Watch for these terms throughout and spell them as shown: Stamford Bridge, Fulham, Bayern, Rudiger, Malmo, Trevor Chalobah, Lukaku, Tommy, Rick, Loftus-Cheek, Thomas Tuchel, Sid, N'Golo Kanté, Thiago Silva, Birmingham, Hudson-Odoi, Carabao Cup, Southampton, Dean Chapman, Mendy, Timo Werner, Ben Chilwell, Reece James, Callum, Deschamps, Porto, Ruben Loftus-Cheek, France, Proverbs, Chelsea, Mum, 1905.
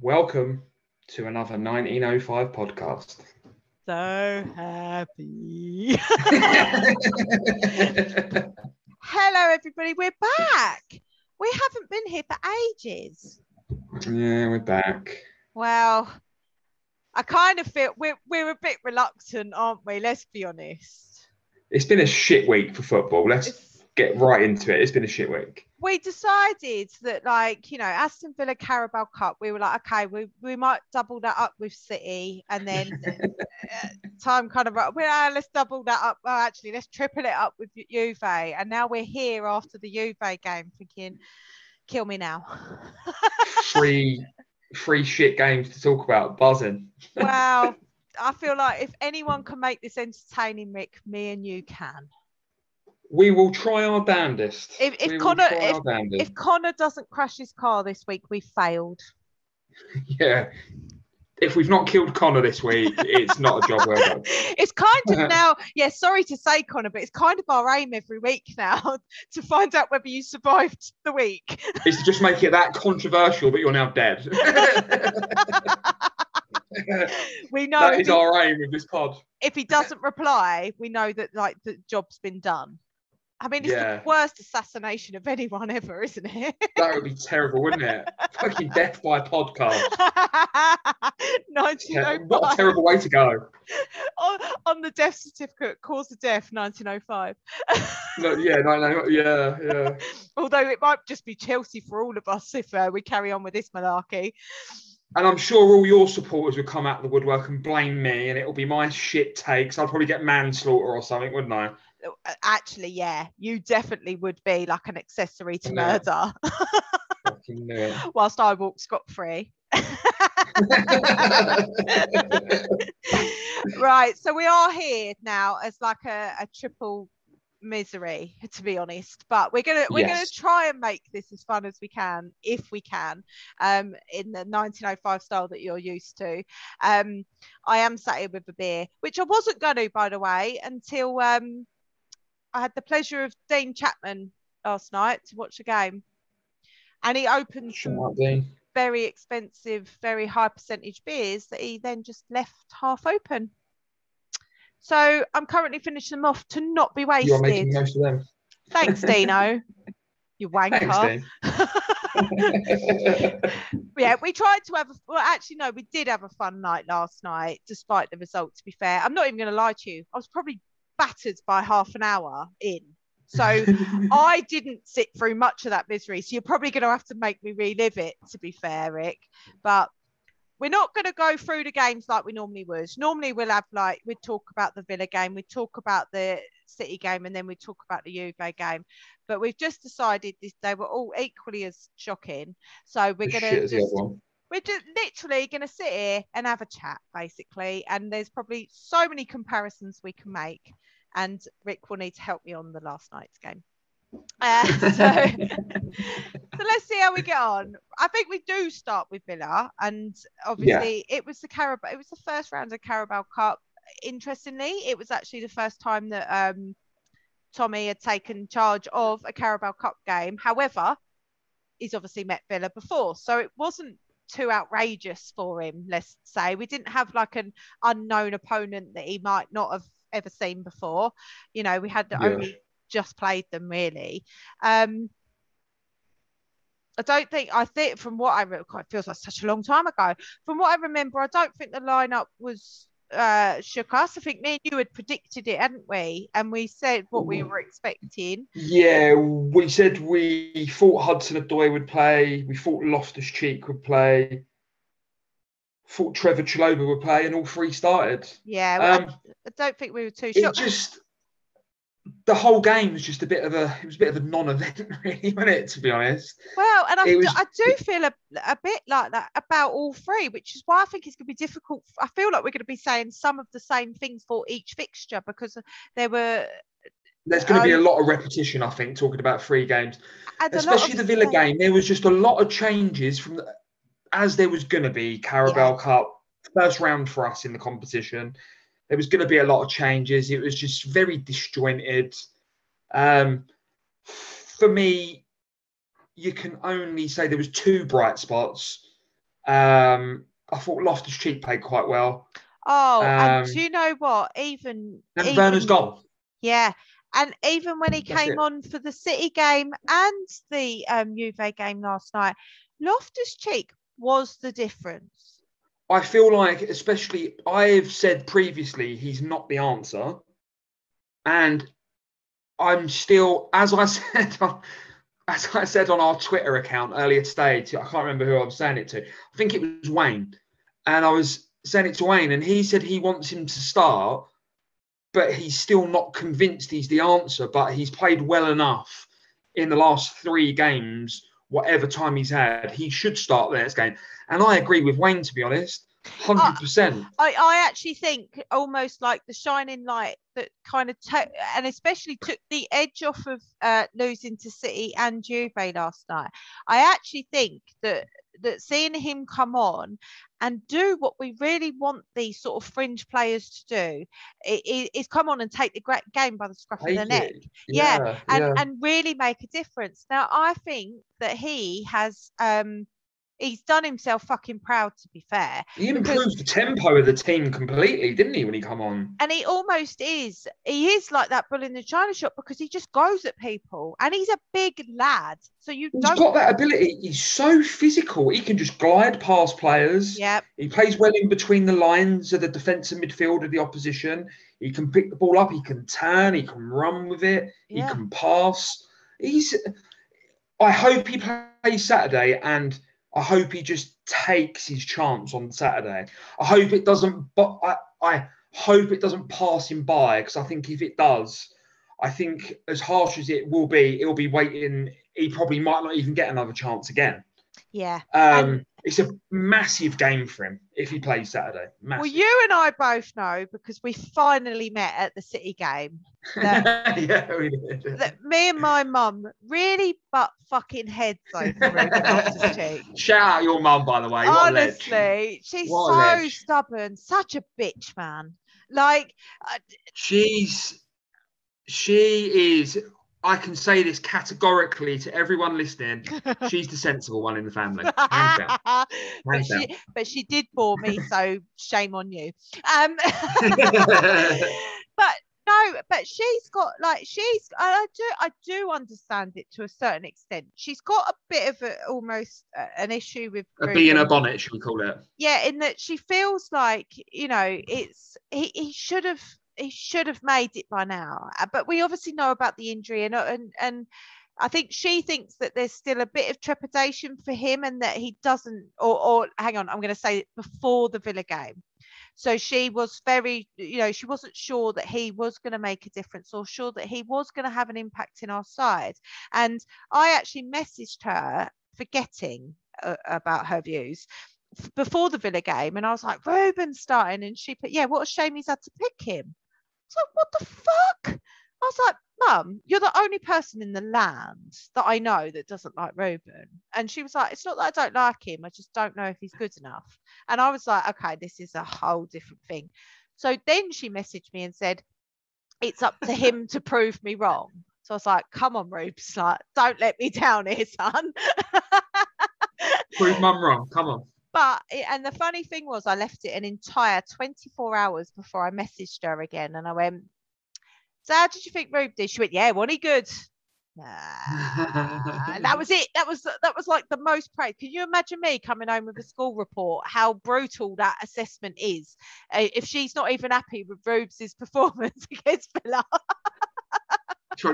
Welcome to another 1905 podcast. So happy. Hello everybody, we're back. We haven't been here for ages. Yeah, we're back. Well, I kind of feel we're a bit reluctant, aren't we? Let's be honest. It's been a shit week for football. Let's get right into it. It's been a shit week. We decided that, like, you know, Aston Villa Carabao Cup, we were like, okay, we might double that up with City. And then time kind of, well, let's double that up. Well, actually, let's triple it up with Juve. And now we're here after the Juve game thinking, kill me now. Three shit games to talk about, buzzing. Wow. I feel like if anyone can make this entertaining, Rick, me and you can. We will try our damnedest. If Connor doesn't crash his car this week, we failed. Yeah. If we've not killed Connor this week, it's not a job well done. It's kind of now, yeah, sorry to say, Connor, but it's kind of our aim every week now to find out whether you survived the week. It's to just make it that controversial, but you're now dead. We know that is our aim with this pod. If he doesn't reply, we know that, like, the job's been done. I mean, it's the worst assassination of anyone ever, isn't it? That would be terrible, wouldn't it? Fucking death by podcast. What a terrible way to go. On the death certificate, cause of death, 1905. Yeah. Although it might just be Chelsea for all of us if we carry on with this malarkey. And I'm sure all your supporters will come out of the woodwork and blame me, and it'll be my shit takes. I'd probably get manslaughter or something, wouldn't I? Actually, yeah, you definitely would be like an accessory to murder. Yeah. Whilst I walk scot-free. Right, so we are here now as like a triple misery, to be honest, but we're gonna try and make this as fun as we can, if we can, in the 1905 style that you're used to. I am sat here with a beer, which I wasn't going to, by the way, until I had the pleasure of Dean Chapman last night to watch the game, and he opened some very expensive, very high percentage beers that he then just left half open. So I'm currently finishing them off to not be wasted. You're making most of them. Thanks, Dino. You wanker. Thanks, Dean. Yeah, we tried to have... we did have a fun night last night, despite the result, to be fair. I'm not even going to lie to you. I was probably battered by half an hour in. So I didn't sit through much of that misery. So you're probably going to have to make me relive it, to be fair, Rick. But... we're not going to go through the games like we normally would. Normally, we'll have, like, we'd talk about the Villa game, we'd talk about the City game, and then we'd talk about the Juve game. But we've just decided they were all equally as shocking. So we're just literally going to sit here and have a chat, basically. And there's probably so many comparisons we can make. And Rick will need to help me on the last night's game. So let's see how we get on. I think we do start with Villa, and obviously it was the first round of Carabao Cup. Interestingly, it was actually the first time that Tommy had taken charge of a Carabao Cup game. However, he's obviously met Villa before, so it wasn't too outrageous for him, let's say. We didn't have like an unknown opponent that he might not have ever seen before. You know, we had the only just played them, really. I think from what I remember, it feels like such a long time ago. From what I remember, I don't think the lineup was shook us. I think me and you had predicted it, hadn't we? And we said what we were expecting. Yeah, we said we thought Hudson-Odoi would play. We thought Loftus-Cheek would play. Thought Trevor Chalobah would play, and all three started. Yeah, I don't think we were too shocked. The whole game was just a bit of a non-event, really, wasn't it, to be honest? Well, and I do feel a bit like that about all three, which is why I think it's going to be difficult. I feel like we're going to be saying some of the same things for each fixture, because there's going to be a lot of repetition, I think, talking about three games. Especially the Villa game, there was just a lot of changes as there was going to be Carabao Cup, first round for us in the competition. There was going to be a lot of changes. It was just very disjointed. For me, you can only say there was two bright spots. I thought Loftus-Cheek played quite well. Oh, and do you know what? Even Werner's gone. Yeah. And even when he came on for the City game and the Juve game last night, Loftus-Cheek was the difference. I feel like, especially, I've said previously, he's not the answer. And I'm still, as I said on our Twitter account earlier today, I can't remember who I was saying it to. I think it was Wayne. And I was saying it to Wayne, and he said he wants him to start, but he's still not convinced he's the answer. But he's played well enough in the last three games, whatever time he's had. He should start the next game. And I agree with Wayne, to be honest, 100%. I actually think almost like the shining light that kind of especially took the edge off of losing to City and Juve last night. I actually think that seeing him come on and do what we really want these sort of fringe players to do is come on and take the game by the scruff of the neck. And really make a difference. Now, I think that he has... he's done himself fucking proud, to be fair. He improved the tempo of the team completely, didn't he, when he come on? And he almost is. He is like that bull in the china shop because he just goes at people. And he's a big lad. So he's got that ability. He's so physical. He can just glide past players. Yep. He plays well in between the lines of the defensive midfield of the opposition. He can pick the ball up. He can turn. He can run with it. Yeah. He can pass. I hope he plays Saturday, and I hope he just takes his chance on Saturday. I hope it doesn't pass him by, because I think if it does, I think as harsh as it will be, it'll be waiting. He probably might not even get another chance again. Yeah. It's a massive game for him if he plays Saturday. Massive. Well, you and I both know, because we finally met at the City game. That me and my mum really butt fucking heads over. Shout out your mum, by the way. Honestly, she's so stubborn. Such a bitch, man. Like, she is. I can say this categorically to everyone listening. She's the sensible one in the family. But she did bore me, so shame on you. But no, but she's got I do understand it to a certain extent. She's got a bit of an issue with a bee in her bonnet, should we call it? Yeah, in that she feels like, you know, it's he should have made it by now, but we obviously know about the injury, and I think she thinks that there's still a bit of trepidation for him, and that he doesn't, or hang on, I'm going to say before the Villa game. So she was very, you know, she wasn't sure that he was going to make a difference, or sure that he was going to have an impact in our side. And I actually messaged her, forgetting about her views, before the Villa game, and I was like, Ruben's starting, and she put, yeah, what a shame he's had to pick him. I was like, what the fuck? I was like, Mum, you're the only person in the land that I know that doesn't like Ruben. And she was like, it's not that I don't like him, I just don't know if he's good enough. And I was like, okay, this is a whole different thing. So then she messaged me and said, it's up to him to prove me wrong. So I was like, come on, Rubes, like, don't let me down here, son. Prove Mum wrong, come on. But, and the funny thing was, I left it an entire 24 hours before I messaged her again. And I went, so how did you think Rube did? She went, yeah, wasn't he good? Nah. That was it. That was like the most praise. Can you imagine me coming home with a school report, how brutal that assessment is? If she's not even happy with Rube's performance against Villa.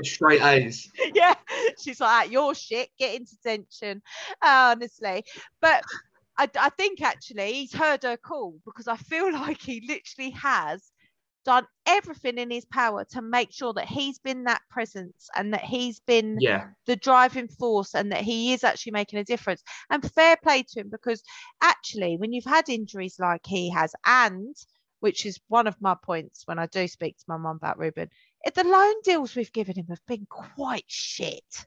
Straight A's. Yeah. She's like, you're shit, get into detention. Honestly. But... I think actually he's heard her call, because I feel like he literally has done everything in his power to make sure that he's been that presence, and that he's been the driving force, and that he is actually making a difference. And fair play to him, because actually when you've had injuries like he has, and which is one of my points when I do speak to my mum about Ruben, the loan deals we've given him have been quite shit.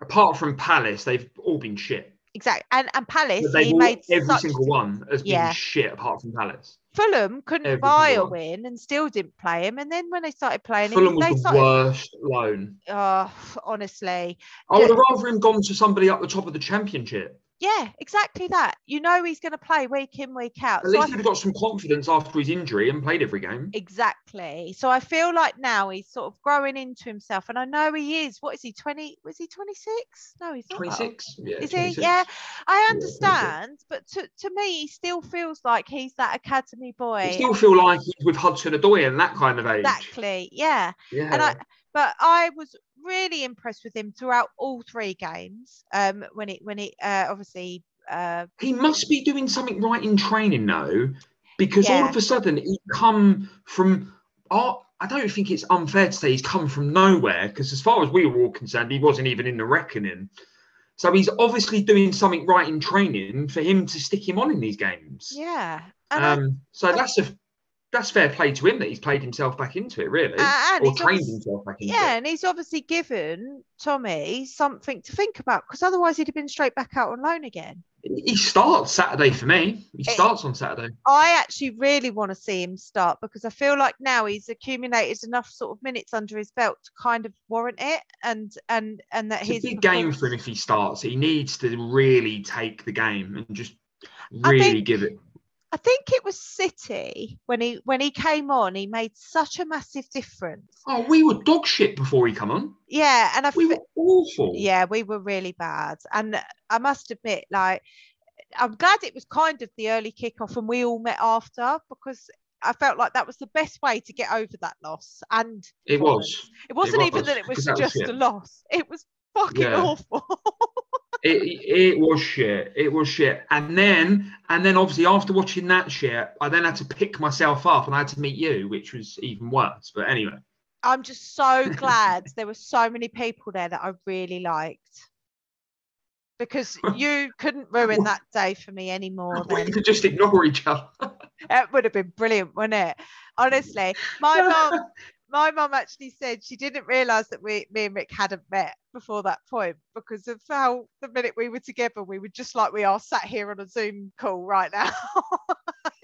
Apart from Palace, they've all been shit. Exactly. And Palace, he made every single one as being shit apart from Palace. Fulham couldn't buy a win and still didn't play him. And then when they started playing him, Fulham was the worst loan. Oh, honestly. I would have rather him gone to somebody up the top of the Championship. Yeah, exactly that. You know he's going to play week in, week out. At least he'd have got some confidence after his injury and played every game. Exactly. So I feel like now he's sort of growing into himself. And I know he is. What is he, 20? Was he 26? No, he's not. 26. Yeah, is 26. He? Yeah. I understand. Yeah, but to me, he still feels like he's that academy boy. You still feel like he's with Hudson-Odoi and that kind of age. Exactly. Yeah. But I was really impressed with him throughout all three games. He must be doing something right in training though, because all of a sudden he come from. I don't think it's unfair to say he's come from nowhere, because as far as we were all concerned, he wasn't even in the reckoning. So he's obviously doing something right in training for him to stick him on in these games. Yeah. So that's fair play to him that he's played himself back into it, really. Or trained himself back into it. Yeah, and he's obviously given Tommy something to think about, because otherwise he'd have been straight back out on loan again. He starts Saturday for me. He starts on Saturday. I actually really want to see him start, because I feel like now he's accumulated enough sort of minutes under his belt to kind of warrant it. And that he's a big game for him if he starts. He needs to really take the game and just really give it. I think it was City when he came on, he made such a massive difference. Oh, we were dog shit before he come on. Yeah, and we were awful. Yeah, we were really bad. And I must admit, like, I'm glad it was kind of the early kickoff and we all met after, because I felt like that was the best way to get over that loss. And it was. It wasn't even that it was just a loss. It was fucking awful. It was shit. It was shit. And then obviously after watching that shit, I then had to pick myself up and I had to meet you, which was even worse. But anyway. I'm just so glad there were so many people there that I really liked. Because you couldn't ruin that day for me anymore. We could just ignore each other. It would have been brilliant, wouldn't it? Honestly. My mum actually said she didn't realise that me and Rick hadn't met before that point, because of how the minute we were together, we were just like we are sat here on a Zoom call right now.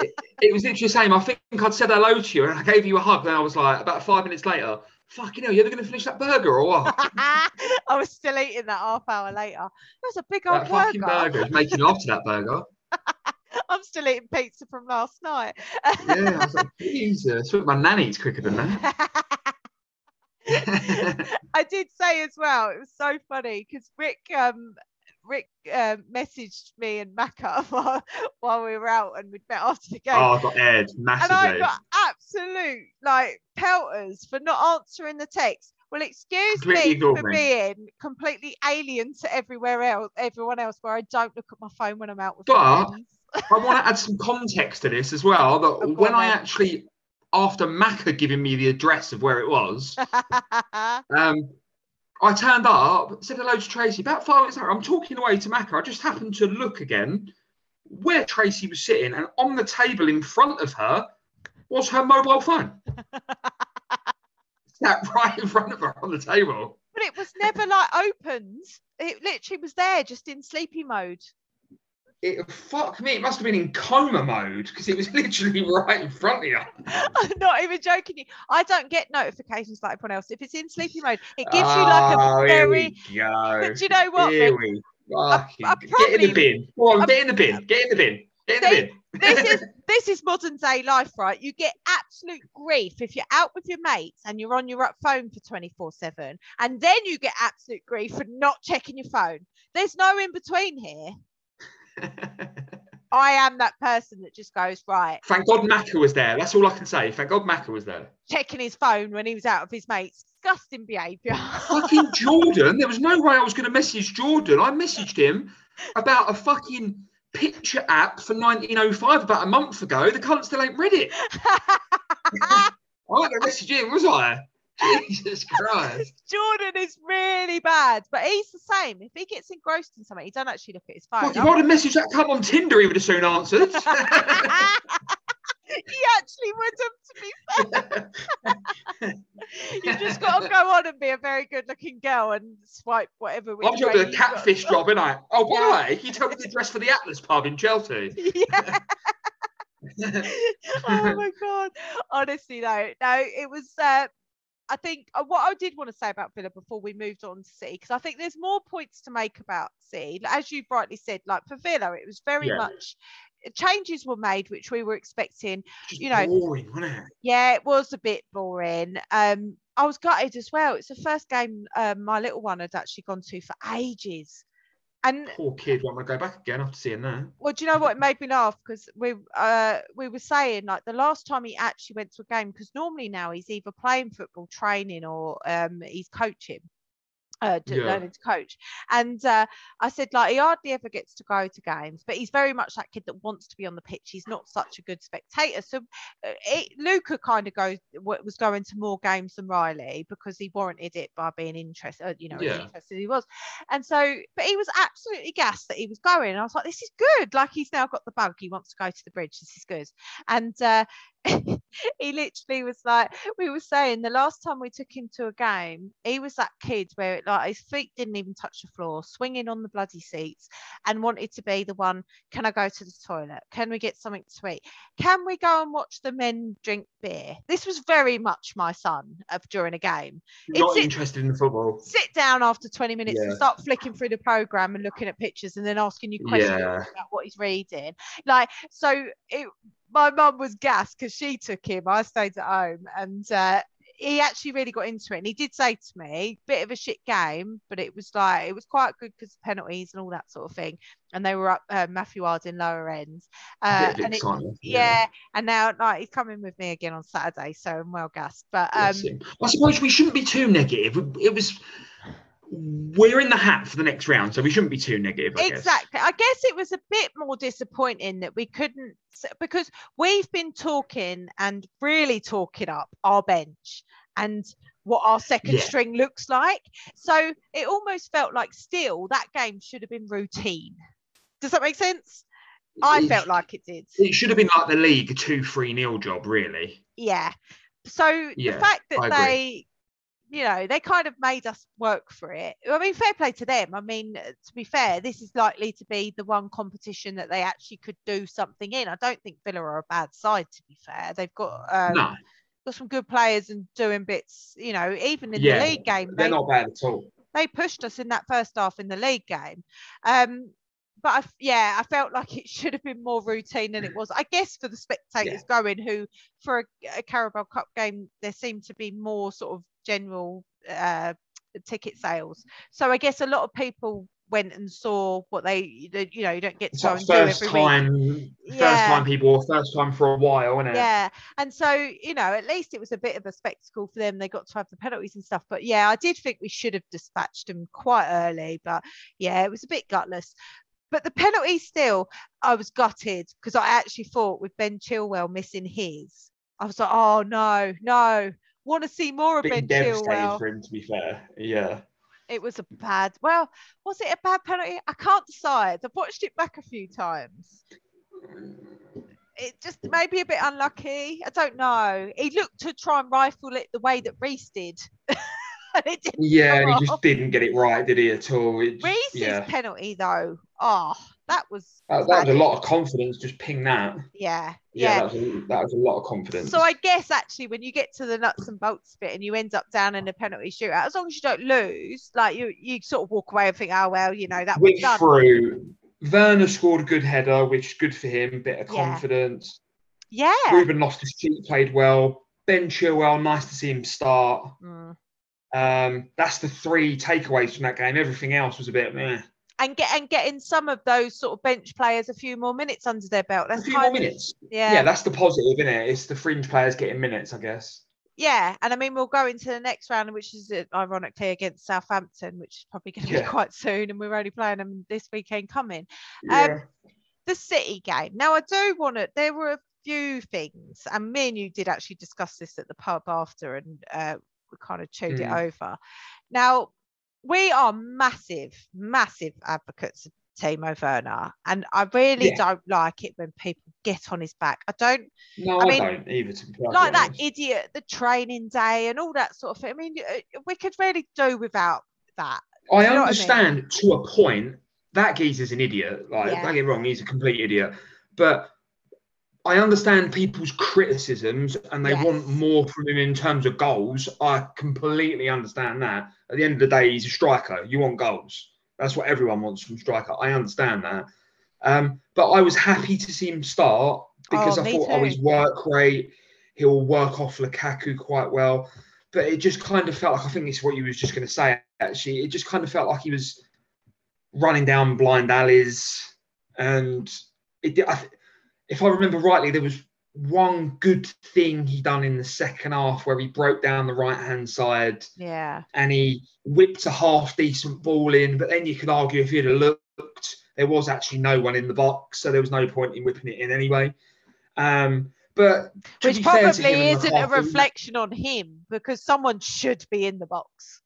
It was literally the same. I think I'd said hello to you and I gave you a hug. Then I was like, about 5 minutes later, fucking hell, you ever going to finish that burger or what? I was still eating that half hour later. It was a big old burger. That fucking burger is making love to that burger. I'm still eating pizza from last night. Yeah, I was like, Jesus, my nanny's quicker than that. I did say as well, it was so funny because Rick messaged me and Macca while we were out and we'd met after the game. Oh, I got aired massively. And I got absolute like pelters for not answering the text. Well, excuse me for being completely alien to everyone else, where I don't look at my phone when I'm out with friends. I want to add some context to this as well. That when I actually, after Macca giving me the address of where it was, I turned up, said hello to Tracy. About 5 minutes later, I'm talking away to Macca. I just happened to look again where Tracy was sitting, and on the table in front of her was her mobile phone. Sat right in front of her on the table. But it was never like opened. It literally was there, just in sleepy mode. Fuck me, it must have been in coma mode, because it was literally right in front of you. I'm not even joking you. I don't get notifications like everyone else. If it's in sleepy mode, it gives you like a very... Here we go. But do you know what? Here we probably... Get in the bin. Go on, get in the bin. Get in the bin. Get in the bin. This is modern day life, right? You get absolute grief if you're out with your mates and you're on your phone for 24/7, and then you get absolute grief for not checking your phone. There's no in between here. I am that person that just goes, right. Thank God Macca was there. That's all I can say. Thank God Macca was there. Checking his phone when he was out of his mates. Disgusting behaviour. Fucking Jordan. There was no way I was going to message Jordan. I messaged him about a fucking picture app for 1905 about a month ago. The cunt still ain't read it. I wasn't going to message him, was I? Jesus Christ. Jordan is really bad, but he's the same. If he gets engrossed in something, he don't actually look at his phone. Well, if I would have messaged that cunt on Tinder, he would have soon answered. He actually would have, to be fair. You've just got to go on and be a very good-looking girl and swipe whatever. I'm just doing a catfish job, innit? Oh, by the way, can you tell me the address for the Atlas pub in Chelsea? Yeah. Oh my God. Honestly, though, no, it was, I think what I did want to say about Villa before we moved on to City, because I think there's more points to make about City. As you brightly said, like for Villa, it was very much changes were made, which we were expecting. Just boring, wasn't it? Yeah, it was a bit boring. I was gutted as well. It's the first game my little one had actually gone to for ages. And poor kid, want to go back again after seeing that. Well, do you know what? It made me laugh because we were saying like the last time he actually went to a game, because normally now he's either playing football training or he's coaching, learning to coach. And I said like he hardly ever gets to go to games, but he's very much that kid that wants to be on the pitch. He's not such a good spectator. So Luca kind of was going to more games than Riley because he warranted it by being interested, interested he was. And so, but he was absolutely gassed that he was going. And I was like, this is good. Like he's now got the bug. He wants to go to the bridge. This is good. And he literally was like, we were saying the last time we took him to a game, he was that kid where like his feet didn't even touch the floor, swinging on the bloody seats, and wanted to be the one. Can I go to the toilet? Can we get something to eat? Can we go and watch the men drink beer? This was very much my son during a game. Not interested in football. Sit down after 20 minutes and start flicking through the programme and looking at pictures and then asking you questions about what he's reading. Like, so my mum was gassed because she took him. I stayed at home, and he actually really got into it. And he did say to me, bit of a shit game, but it was like, it was quite good because of penalties and all that sort of thing. And they were up Matthew Ward in lower ends. And now like he's coming with me again on Saturday, so I'm well gassed. But I suppose we shouldn't be too negative. It was... We're in the hat for the next round, so we shouldn't be too negative. Exactly. I guess it was a bit more disappointing that we couldn't, because we've been talking and really talking up our bench and what our second string looks like. So it almost felt like still that game should have been routine. Does that make sense? I felt like it did. It should have been like the league 2-3-0 job, really. Yeah. So the fact that they kind of made us work for it. I mean, fair play to them. I mean, to be fair, this is likely to be the one competition that they actually could do something in. I don't think Villa are a bad side, to be fair. They've got some good players and doing bits, even in the league game. They're not bad at all. They pushed us in that first half in the league game. But I felt like it should have been more routine than it was. I guess for the spectators going, who for a Carabao Cup game, there seemed to be more sort of general ticket sales. So I guess a lot of people went and saw what you don't get to go and do every week. First time for a while, isn't it? Yeah. And so, at least it was a bit of a spectacle for them. They got to have the penalties and stuff. But I did think we should have dispatched them quite early. But it was a bit gutless. But the penalty still, I was gutted because I actually thought with Ben Chilwell missing his, I was like, oh, no. Want to see more of Ben Chilwell. For him, to be fair. Yeah. It was was it a bad penalty? I can't decide. I've watched it back a few times. It just maybe a bit unlucky. I don't know. He looked to try and rifle it the way that Reece did. It didn't and he just didn't get it right, did he, at all? Reece's penalty, though, that was a lot of confidence, just ping that. Yeah. That was a lot of confidence. So I guess, actually, when you get to the nuts and bolts bit and you end up down in a penalty shootout, as long as you don't lose, like, you sort of walk away and think, oh, well, that was done. Werner scored a good header, which is good for him, bit of confidence. Yeah. Ruben Loftus-Cheek played well. Ben Chilwell, nice to see him start. Mm. That's the three takeaways from that game. Everything else was a bit meh. And getting some of those sort of bench players a few more minutes under their belt. That's a few more minutes. Yeah, that's the positive, isn't it? It's the fringe players getting minutes, I guess. Yeah, and I mean, we'll go into the next round, which is ironically against Southampton, which is probably going to be quite soon, and we're only playing them this weekend coming. The City game. Now, I do want to... There were a few things, and me and you did actually discuss this at the pub after, and... we kind of chewed it over. Now, we are massive advocates of Timo Werner, and I really don't like it when people get on his back. I don't either, to be like honest. That idiot, the training day and all that sort of thing. I mean, we could really do without that. I understand to a point that geezer's an idiot. Like, don't get me wrong, he's a complete idiot. But I understand people's criticisms and they want more from him in terms of goals. I completely understand that. At the end of the day, he's a striker. You want goals. That's what everyone wants from striker. I understand that. But I was happy to see him start because I thought his work rate, he'll work off Lukaku quite well. But it just kind of felt like, I think it's what you was just going to say, actually. It just kind of felt like he was running down blind alleys. And if I remember rightly, there was one good thing he done in the second half where he broke down the right-hand side. Yeah. And he whipped a half-decent ball in. But then you could argue if he'd have looked, there was actually no one in the box. So there was no point in whipping it in anyway. But which probably isn't a reflection on him because someone should be in the box.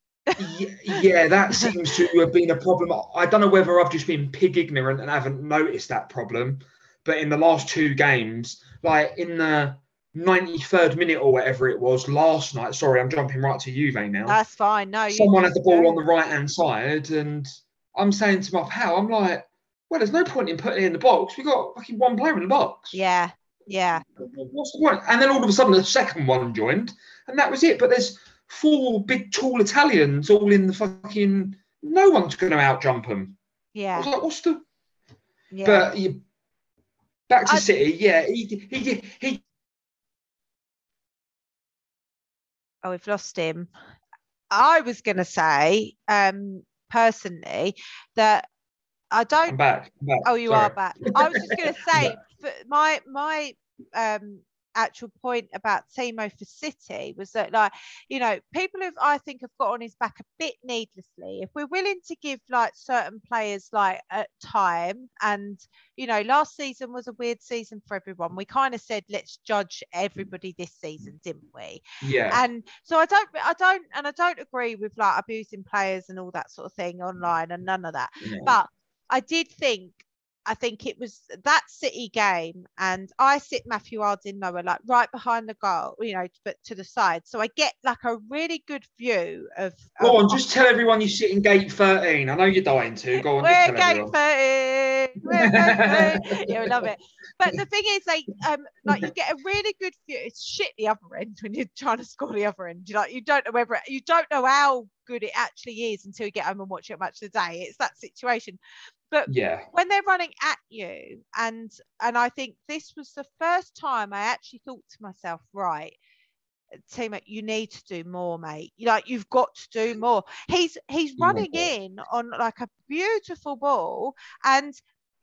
Yeah, that seems to have been a problem. I don't know whether I've just been pig ignorant and haven't noticed that problem. But in the last two games, like in the 93rd minute or whatever it was last night, sorry, I'm jumping right to Juve now. That's fine. No, someone had the ball on the right-hand side and I'm saying to my pal, I'm like, well, there's no point in putting it in the box. We've got fucking one player in the box. Yeah. Yeah. What's the point? And then all of a sudden the second one joined and that was it. But there's four big tall Italians all in the fucking, no one's going to outjump them. Yeah. I was like, what's the... Yeah. But you... Back to City, yeah. He Oh, we've lost him. I was going to say, personally, that I don't... I'm back. Oh, you Sorry. Are back. I was just going to say, my actual point about Timo for City was that, like, you know, people who I think have got on his back a bit needlessly. If we're willing to give like certain players like a time, and you know, last season was a weird season for everyone. We kind of said let's judge everybody this season, didn't we? Yeah. And so I don't agree with like abusing players and all that sort of thing online and none of that. Yeah. But I think it was that City game, and I sit Matthew Arden-Noah like right behind the goal, you know, but to the side. So I get like a really good view of... Go on, just tell everyone you sit in gate 13. I know you're dying to. Go on, just tell everyone. We're gate 13. Yeah, I love it. But the thing is, they like you get a really good view. It's shit the other end when you're trying to score the other end. Like, you don't know how good it actually is until you get home and watch it much of the day. It's that situation. But when they're running at you, and I think this was the first time I actually thought to myself, right, Timo, you need to do more, mate. Like, you've got to do more. He's running in on like a beautiful ball, and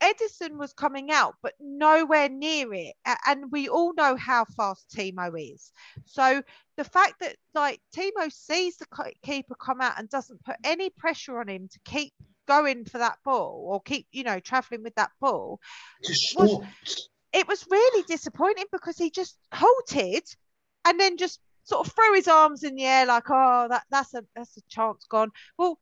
Edison was coming out, but nowhere near it. And we all know how fast Timo is. So the fact that like Timo sees the keeper come out and doesn't put any pressure on him to keep going for that ball or keep, you know, travelling with that ball. It was really disappointing because he just halted and then just sort of threw his arms in the air like, oh, that's a chance gone. Well,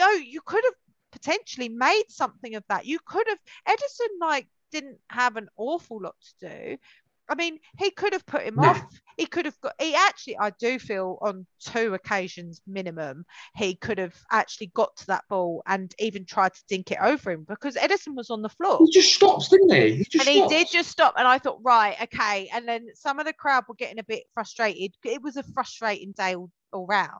no, you could have potentially made something of that. You could have... Edison, like, didn't have an awful lot to do. I mean, he could have put him off. He could have got... He actually, I do feel, on two occasions minimum, he could have actually got to that ball and even tried to dink it over him because Edison was on the floor. He just stops, didn't he? He did just stop. And I thought, right, okay. And then some of the crowd were getting a bit frustrated. It was a frustrating day all round.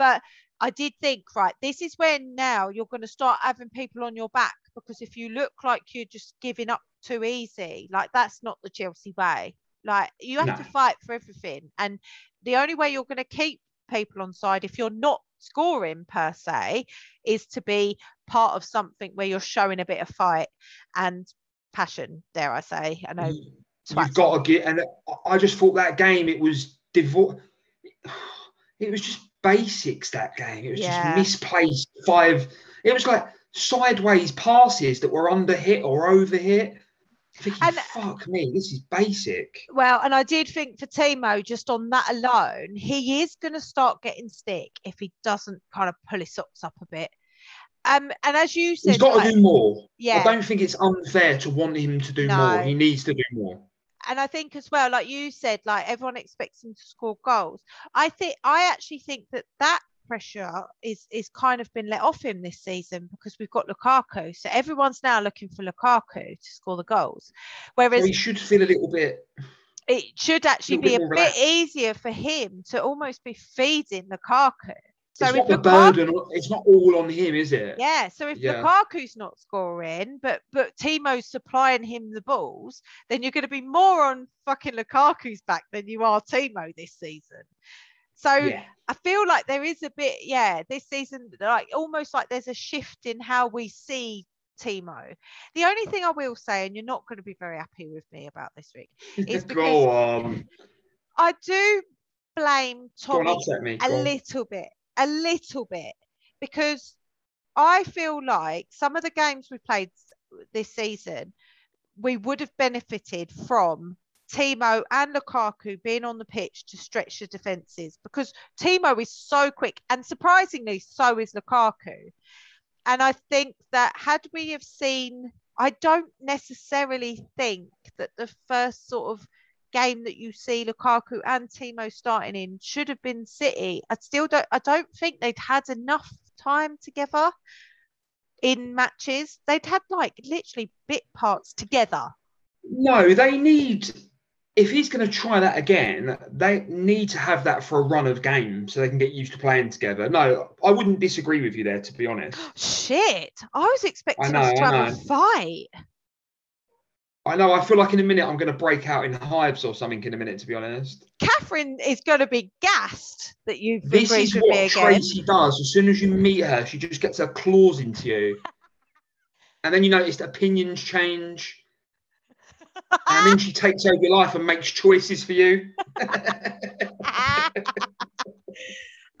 But I did think, right, this is when now you're going to start having people on your back because if you look like you're just giving up too easy, like, that's not the Chelsea way. Like, you have to fight for everything, and the only way you're going to keep people on side if you're not scoring per se is to be part of something where you're showing a bit of fight and passion, dare I say. I know you've got to get, and I just thought that game, it was just basics. That game, it was just misplaced five. It was like sideways passes that were under hit or over hit. Thinking, fuck me, this is basic. Well, and I did think for Timo, just on that alone, he is going to start getting stick if he doesn't kind of pull his socks up a bit. And as you said, he's got to do more. Yeah, I don't think it's unfair to want him to do more. He needs to do more. And I think as well, like you said, like, everyone expects him to score goals. I actually think that pressure is kind of been let off him this season because we've got Lukaku. So everyone's now looking for Lukaku to score the goals. Whereas so he should feel a little bit... It should actually be a bit easier for him to almost be feeding Lukaku. So it's not the burden, it's not all on him, is it? Yeah, so if Lukaku's not scoring, but Timo's supplying him the balls, then you're going to be more on fucking Lukaku's back than you are Timo this season. So I feel like there is a bit, this season, like almost like there's a shift in how we see Timo. The only thing I will say, and you're not going to be very happy with me about this, Rick, is because I do blame Tommy a little bit because I feel like some of the games we played this season, we would have benefited from Timo and Lukaku being on the pitch to stretch the defences because Timo is so quick and surprisingly so is Lukaku. And I think that had we have seen, I don't necessarily think that the first sort of game that you see Lukaku and Timo starting in should have been City. I don't think they'd had enough time together in matches. They'd had like literally bit parts together. No, they need, if he's going to try that again, they need to have that for a run of games so they can get used to playing together. No, I wouldn't disagree with you there, to be honest. Shit, I was expecting us to have a fight. I know, I feel like in a minute I'm going to break out in hives or something in a minute, to be honest. Catherine is going to be gassed that you've agreed with me again. This is what Tracy does. As soon as you meet her, she just gets her claws into you. And then you notice opinions change. And then she takes over your life and makes choices for you.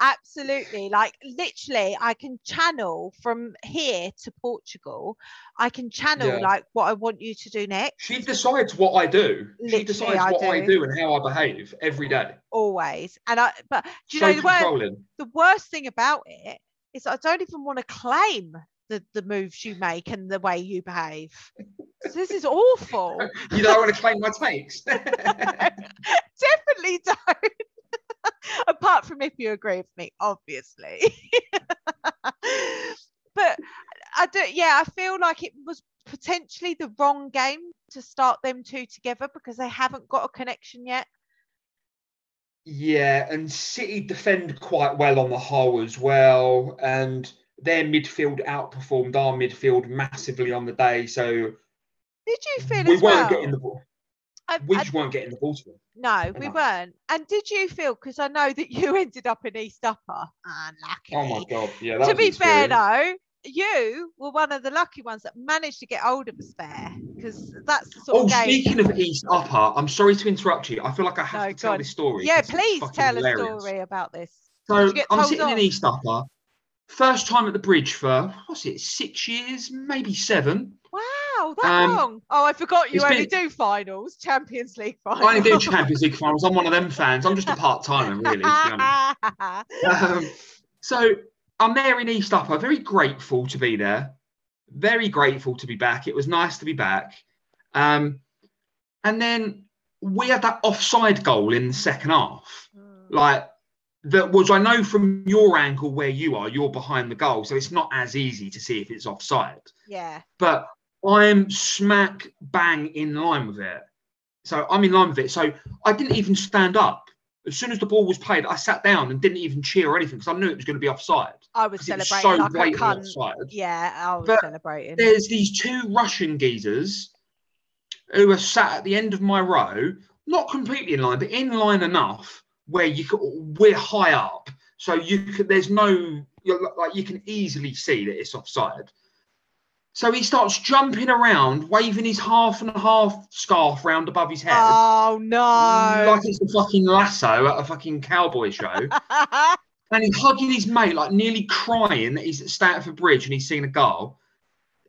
Absolutely. Like, literally, I can channel from here to Portugal. I can channel, like, what I want you to do next. She decides what I do. I do and how I behave every day. Always. But do you know the worst thing about it is I don't even want to claim the moves you make and the way you behave. So this is awful. You don't want to claim my takes. No, definitely don't. Apart from if you agree with me, obviously. But I do, I feel like it was potentially the wrong game to start them two together because they haven't got a connection yet. Yeah, and City defend quite well on the whole as well. And their midfield outperformed our midfield massively on the day. So did you feel weren't getting the ball. We weren't getting the ball to them. No, we weren't. And did you feel, because I know that you ended up in East Upper. Unlucky. Oh, my God. Yeah, that to be fair, though, you were one of the lucky ones that managed to get hold of a spare, because that's the sort of game. Oh, speaking of East Upper, I'm sorry to interrupt you. I feel like I have to tell this story. Yeah, please tell a story about this. So I'm sitting in East Upper. First time at the bridge for, 6 years, maybe 7. Wow. Oh, that long. Oh, I forgot you only do finals, Champions League finals. I only do Champions League finals. I'm one of them fans. I'm just a part-timer, really, to be honest. So I'm there in East Upper. Very grateful to be there. Very grateful to be back. It was nice to be back. And then we had that offside goal in the second half. Like, that was, I know from your angle where you are, you're behind the goal, so it's not as easy to see if it's offside. Yeah. But I'm smack bang in line with it. So I'm in line with it. So I didn't even stand up. As soon as the ball was played, I sat down and didn't even cheer or anything because I knew it was going to be offside. I was celebrating. It was so late offside. Yeah, I was celebrating. There's these 2 Russian geezers who are sat at the end of my row, not completely in line, but in line enough where we're high up. So you can easily see that it's offside. So he starts jumping around, waving his half-and-half scarf round above his head. Oh, no. Like it's a fucking lasso at a fucking cowboy show. And he's hugging his mate, like nearly crying that he's at Stamford Bridge and he's seen a goal.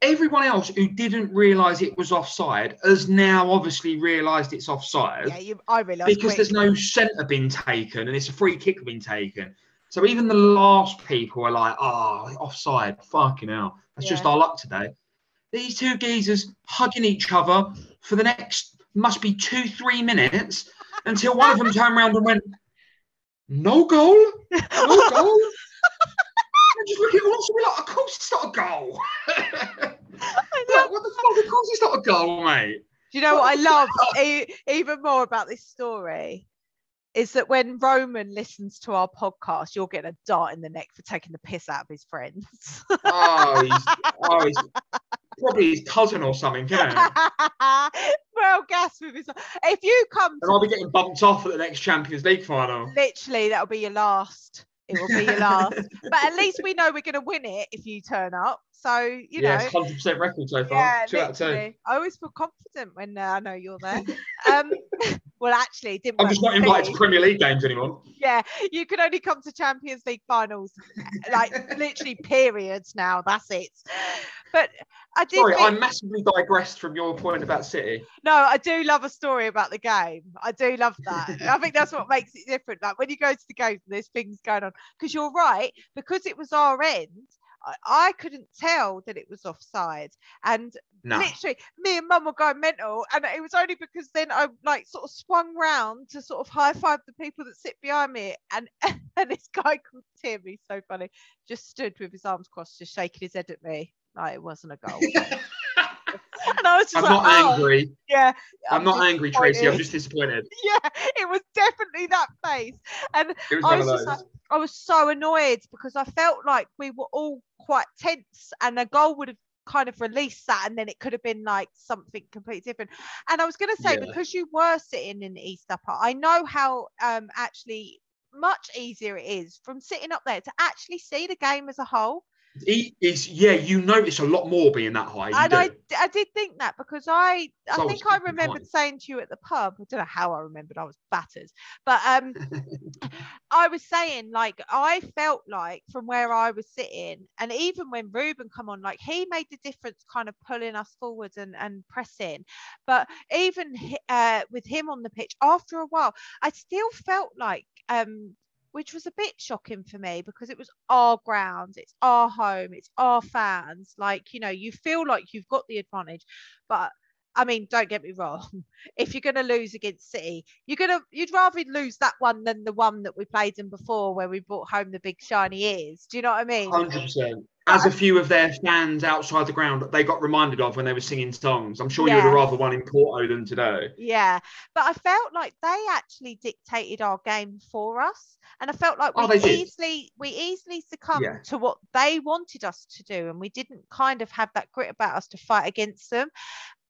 Everyone else who didn't realise it was offside has now obviously realised it's offside. Yeah, I realised. Because there's no centre been taken and it's a free kick been taken. So even the last people are like, offside, fucking hell. That's just our luck today. These 2 geezers hugging each other for the next, must be 2-3 minutes until one of them turned around and went, no goal? No goal? your goal, mate. Do you know what I love even more about this story? Is that when Roman listens to our podcast, you'll get a dart in the neck for taking the piss out of his friends. he's probably his cousin or something, can't he? Well, gas with his... If you come... And I'll be getting bumped off at the next Champions League final. Literally, that'll be your last. It will be your last. But at least we know we're going to win it if you turn up. So, you know. It's 100% record so far. Yeah, 2 out of 2. I always feel confident when I know you're there. Well, actually, it didn't work. I'm just not invited to Premier League games anymore. Yeah, you can only come to Champions League finals, like literally periods now. That's it. But I did. Sorry, I massively digressed from your point about City. No, I do love a story about the game. I do love that. I think that's what makes it different. Like when you go to the games, there's things going on. Because you're right. Because it was our end. I couldn't tell that it was offside, and literally me and Mum were going mental, and it was only because then I like sort of swung round to sort of high five the people that sit behind me, and this guy called Tim, he's so funny, just stood with his arms crossed, just shaking his head at me like it wasn't a goal. And I was just I'm not angry. Yeah, I'm not angry, Tracy. I'm just disappointed. Yeah, it was definitely that face, and I was so annoyed because I felt like we were all quite tense, and a goal would have kind of released that, and then it could have been like something completely different. And I was going to say, because you were sitting in the East Upper, I know how actually much easier it is from sitting up there to actually see the game as a whole. You notice a lot more being that high. And I did think that because I think I remembered saying to you at the pub, I don't know how I remembered, I was battered, but I was saying like I felt like from where I was sitting, and even when Ruben come on, like he made the difference kind of pulling us forwards and pressing, but even with him on the pitch after a while, I still felt like which was a bit shocking for me because it was our ground, it's our home, it's our fans. Like, you know, you feel like you've got the advantage. But, I mean, don't get me wrong. If you're going to lose against City, you'd rather lose that one than the one that we played in before where we brought home the big shiny ears. Do you know what I mean? 100%. As a few of their fans outside the ground that they got reminded of when they were singing songs. I'm sure you would have rather won in Porto than today. Yeah, but I felt like they actually dictated our game for us, and I felt like we easily succumbed to what they wanted us to do, and we didn't kind of have that grit about us to fight against them.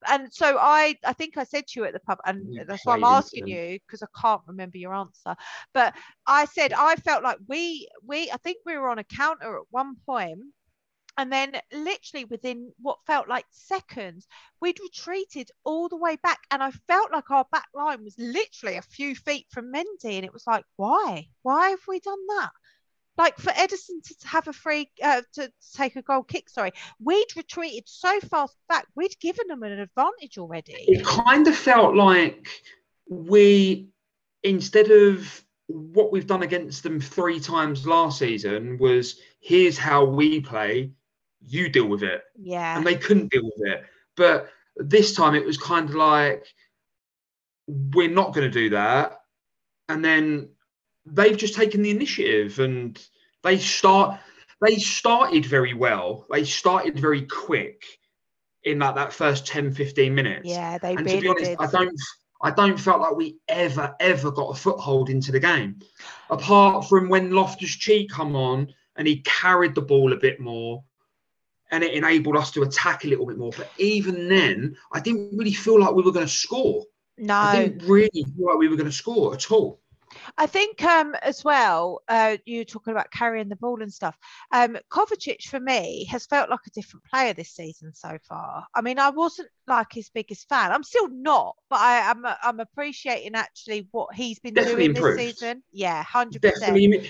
And so I think I said to you at the pub, and that's why I'm asking you because I can't remember your answer. But I said I felt like I think we were on a counter at one point. And then literally within what felt like seconds, we'd retreated all the way back. And I felt like our back line was literally a few feet from Mendy. And it was like, why? Why have we done that? Like for Edison to have to take a goal kick, we'd retreated so fast back. We'd given them an advantage already. It kind of felt like instead of what we've done against them 3 times last season was here's how we play, you deal with it. Yeah. And they couldn't deal with it. But this time it was kind of like, we're not going to do that. And then they've just taken the initiative, and they started very well. They started very quick in like that first 10, 15 minutes. Yeah, they really did. And to be honest, I don't felt like we ever got a foothold into the game. Apart from when Loftus-Cheek come on and he carried the ball a bit more and it enabled us to attack a little bit more. But even then, I didn't really feel like we were going to score. No. I didn't really feel like we were going to score at all. I think as well, you're talking about carrying the ball and stuff. Kovacic, for me, has felt like a different player this season so far. I mean, I wasn't like his biggest fan. I'm still not, but I'm appreciating actually what he's been doing this season. Yeah, 100%. Definitely.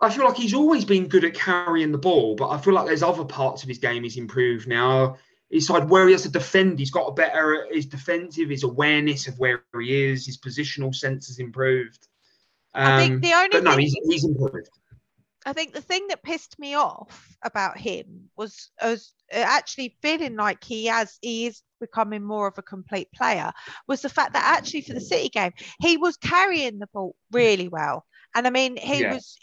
I feel like he's always been good at carrying the ball, but I feel like there's other parts of his game he's improved now. His side where he has to defend, he's got better at his defensive, his awareness of where he is, his positional sense has improved. I think the only he's important. I think the thing that pissed me off about him was actually feeling like he is becoming more of a complete player was the fact that actually for the City game he was carrying the ball really well, and I mean he was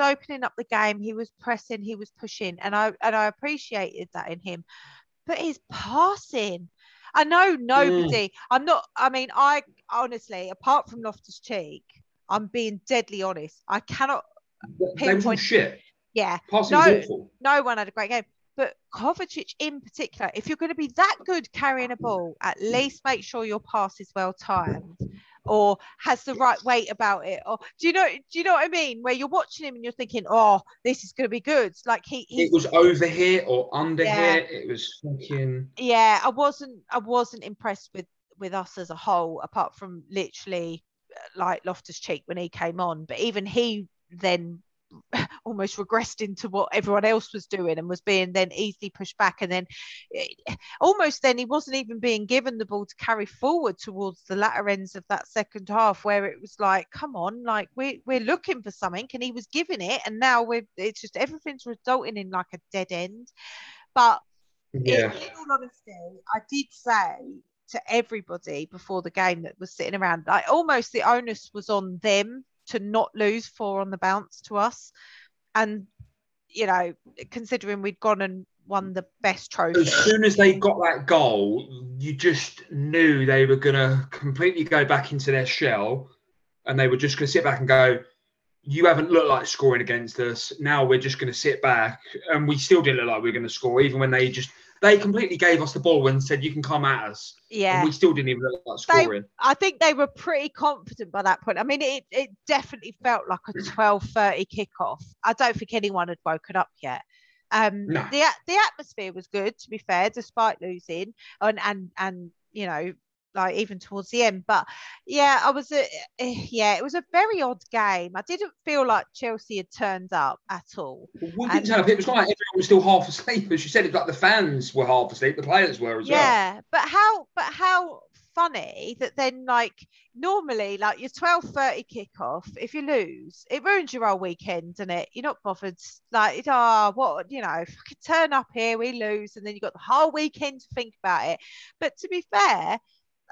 opening up the game, he was pressing, he was pushing, and I appreciated that in him, but his passing. I know nobody. I'm not. I mean, I honestly, apart from Loftus-Cheek, I'm being deadly honest. I cannot pinpoint shit. Yeah, no one had a great game. But Kovacic in particular, if you're going to be that good carrying a ball, at least make sure your pass is well timed or has the right weight about it. Or do you know what I mean? Where you're watching him and you're thinking, oh, this is going to be good. Like it was over here or under here. It was fucking. Yeah, I wasn't impressed with us as a whole, apart from literally like Loftus-Cheek when he came on. But even he then almost regressed into what everyone else was doing and was being then easily pushed back, and then he wasn't even being given the ball to carry forward towards the latter ends of that second half, where it was like, come on, like we're looking for something, and he was giving it, and now it's just everything's resulting in like a dead end. But in all honesty, I did say to everybody before the game that was sitting around, like almost the onus was on them to not lose 4 on the bounce to us. And, you know, considering we'd gone and won the best trophy. As soon as they got that goal, you just knew they were going to completely go back into their shell, and they were just going to sit back and go, you haven't looked like scoring against us. Now we're just going to sit back. And we still didn't look like we were going to score, even when they completely gave us the ball and said, you can come at us. Yeah. And we still didn't even look like scoring. I think they were pretty confident by that point. I mean, it definitely felt like a 12:30 kickoff. I don't think anyone had woken up yet. No. The atmosphere was good, to be fair, despite losing. And you know, like even towards the end. But yeah, it was a very odd game. I didn't feel like Chelsea had turned up at all. We didn't turn up. It was like everyone was still half asleep. As you said, it like the fans were half asleep, the players were as well. Yeah, but how funny that then, like, normally, like, your 12:30 kickoff, if you lose, it ruins your whole weekend, doesn't it? You're not bothered. Like, if I could turn up here, we lose, and then you've got the whole weekend to think about it. But to be fair,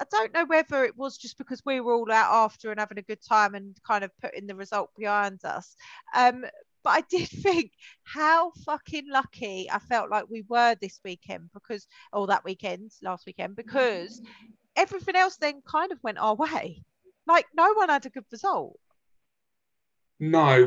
I don't know whether it was just because we were all out after and having a good time and kind of putting the result behind us. But I did think how fucking lucky I felt like we were this weekend, last weekend, because everything else then kind of went our way. Like, no one had a good result. No,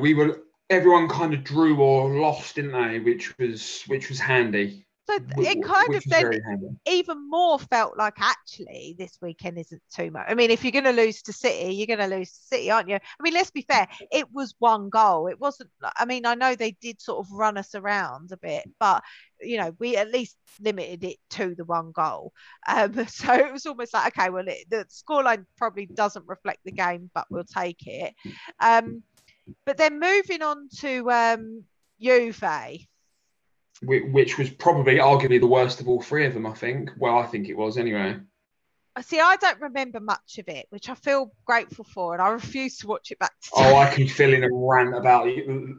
everyone kind of drew or lost, didn't they? Which was handy. So it kind of then even more felt like actually this weekend isn't too much. I mean, if you're going to lose to City, you're going to lose to City, aren't you? I mean, let's be fair. It was one goal. It wasn't. I mean, I know they did sort of run us around a bit, but you know, we at least limited it to the one goal. So it was almost like, okay, well, the scoreline probably doesn't reflect the game, but we'll take it. But then moving on to Juve. Which was probably arguably the worst of all three of them, I think. Well, I think it was anyway. See, I don't remember much of it, which I feel grateful for, and I refuse to watch it back today. Oh, I can fill in a rant about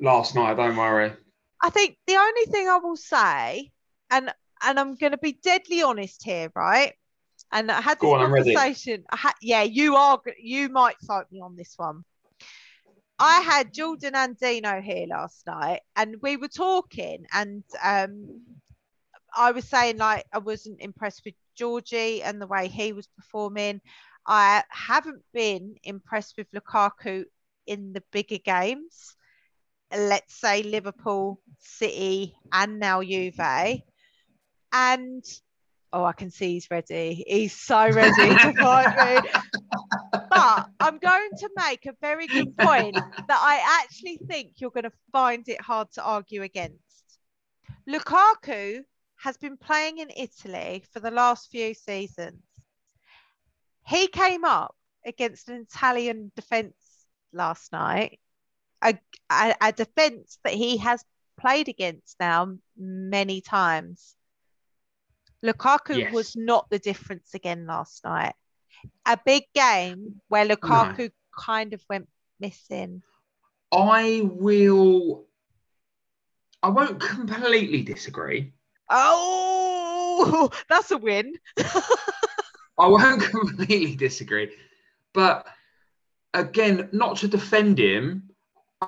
last night, don't worry. I think the only thing I will say, and I'm going to be deadly honest here, right? And I had this conversation. You might fight me on this one. I had Jordan and Dino here last night, and we were talking, and I was saying, like, I wasn't impressed with Georgie and the way he was performing. I haven't been impressed with Lukaku in the bigger games. Let's say Liverpool, City, and now Juve. And, oh, I can see he's ready. He's so ready to fight me. But I'm going to make a very good point that I actually think you're going to find it hard to argue against. Lukaku has been playing in Italy for the last few seasons. He came up against an Italian defence last night, a defence that he has played against now many times. Lukaku was not the difference again last night. A big game where Lukaku kind of went missing. I won't completely disagree. Oh, that's a win. I won't completely disagree. But again, not to defend him,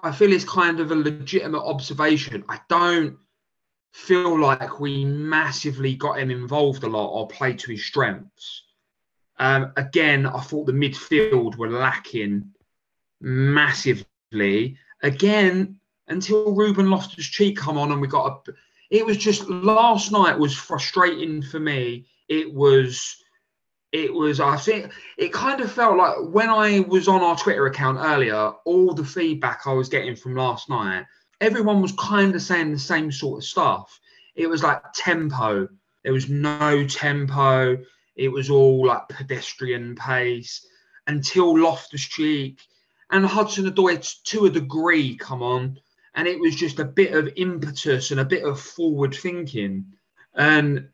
I feel it's kind of a legitimate observation. I don't feel like we massively got him involved a lot or played to his strengths. Again, I thought the midfield were lacking massively. Again, until Ruben Loftus-Cheek come on and we got a... It was just... Last night was frustrating for me. It was... I think it kind of felt like when I was on our Twitter account earlier, all the feedback I was getting from last night, everyone was kind of saying the same sort of stuff. It was like tempo. There was no tempo. It was all like pedestrian pace until Loftus-Cheek and Hudson-Odoi to a degree come on. And it was just a bit of impetus and a bit of forward thinking. And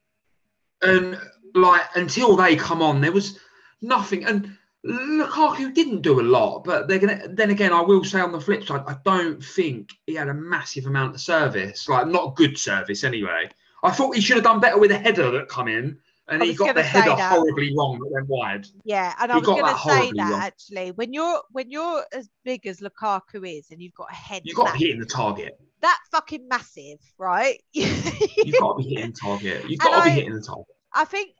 like, until they come on, there was nothing. And Lukaku didn't do a lot, but they're gonna. Then again, I will say on the flip side, I don't think he had a massive amount of service, like not good service anyway. I thought he should have done better with a header that come in. And he got the header horribly wrong that went wide. Yeah, and I was going to say that actually. When you're as big as Lukaku is and you've got a head, you've got to be hitting the target. That's fucking massive, right? You've got to be hitting the target. You've got to be hitting the target. I think,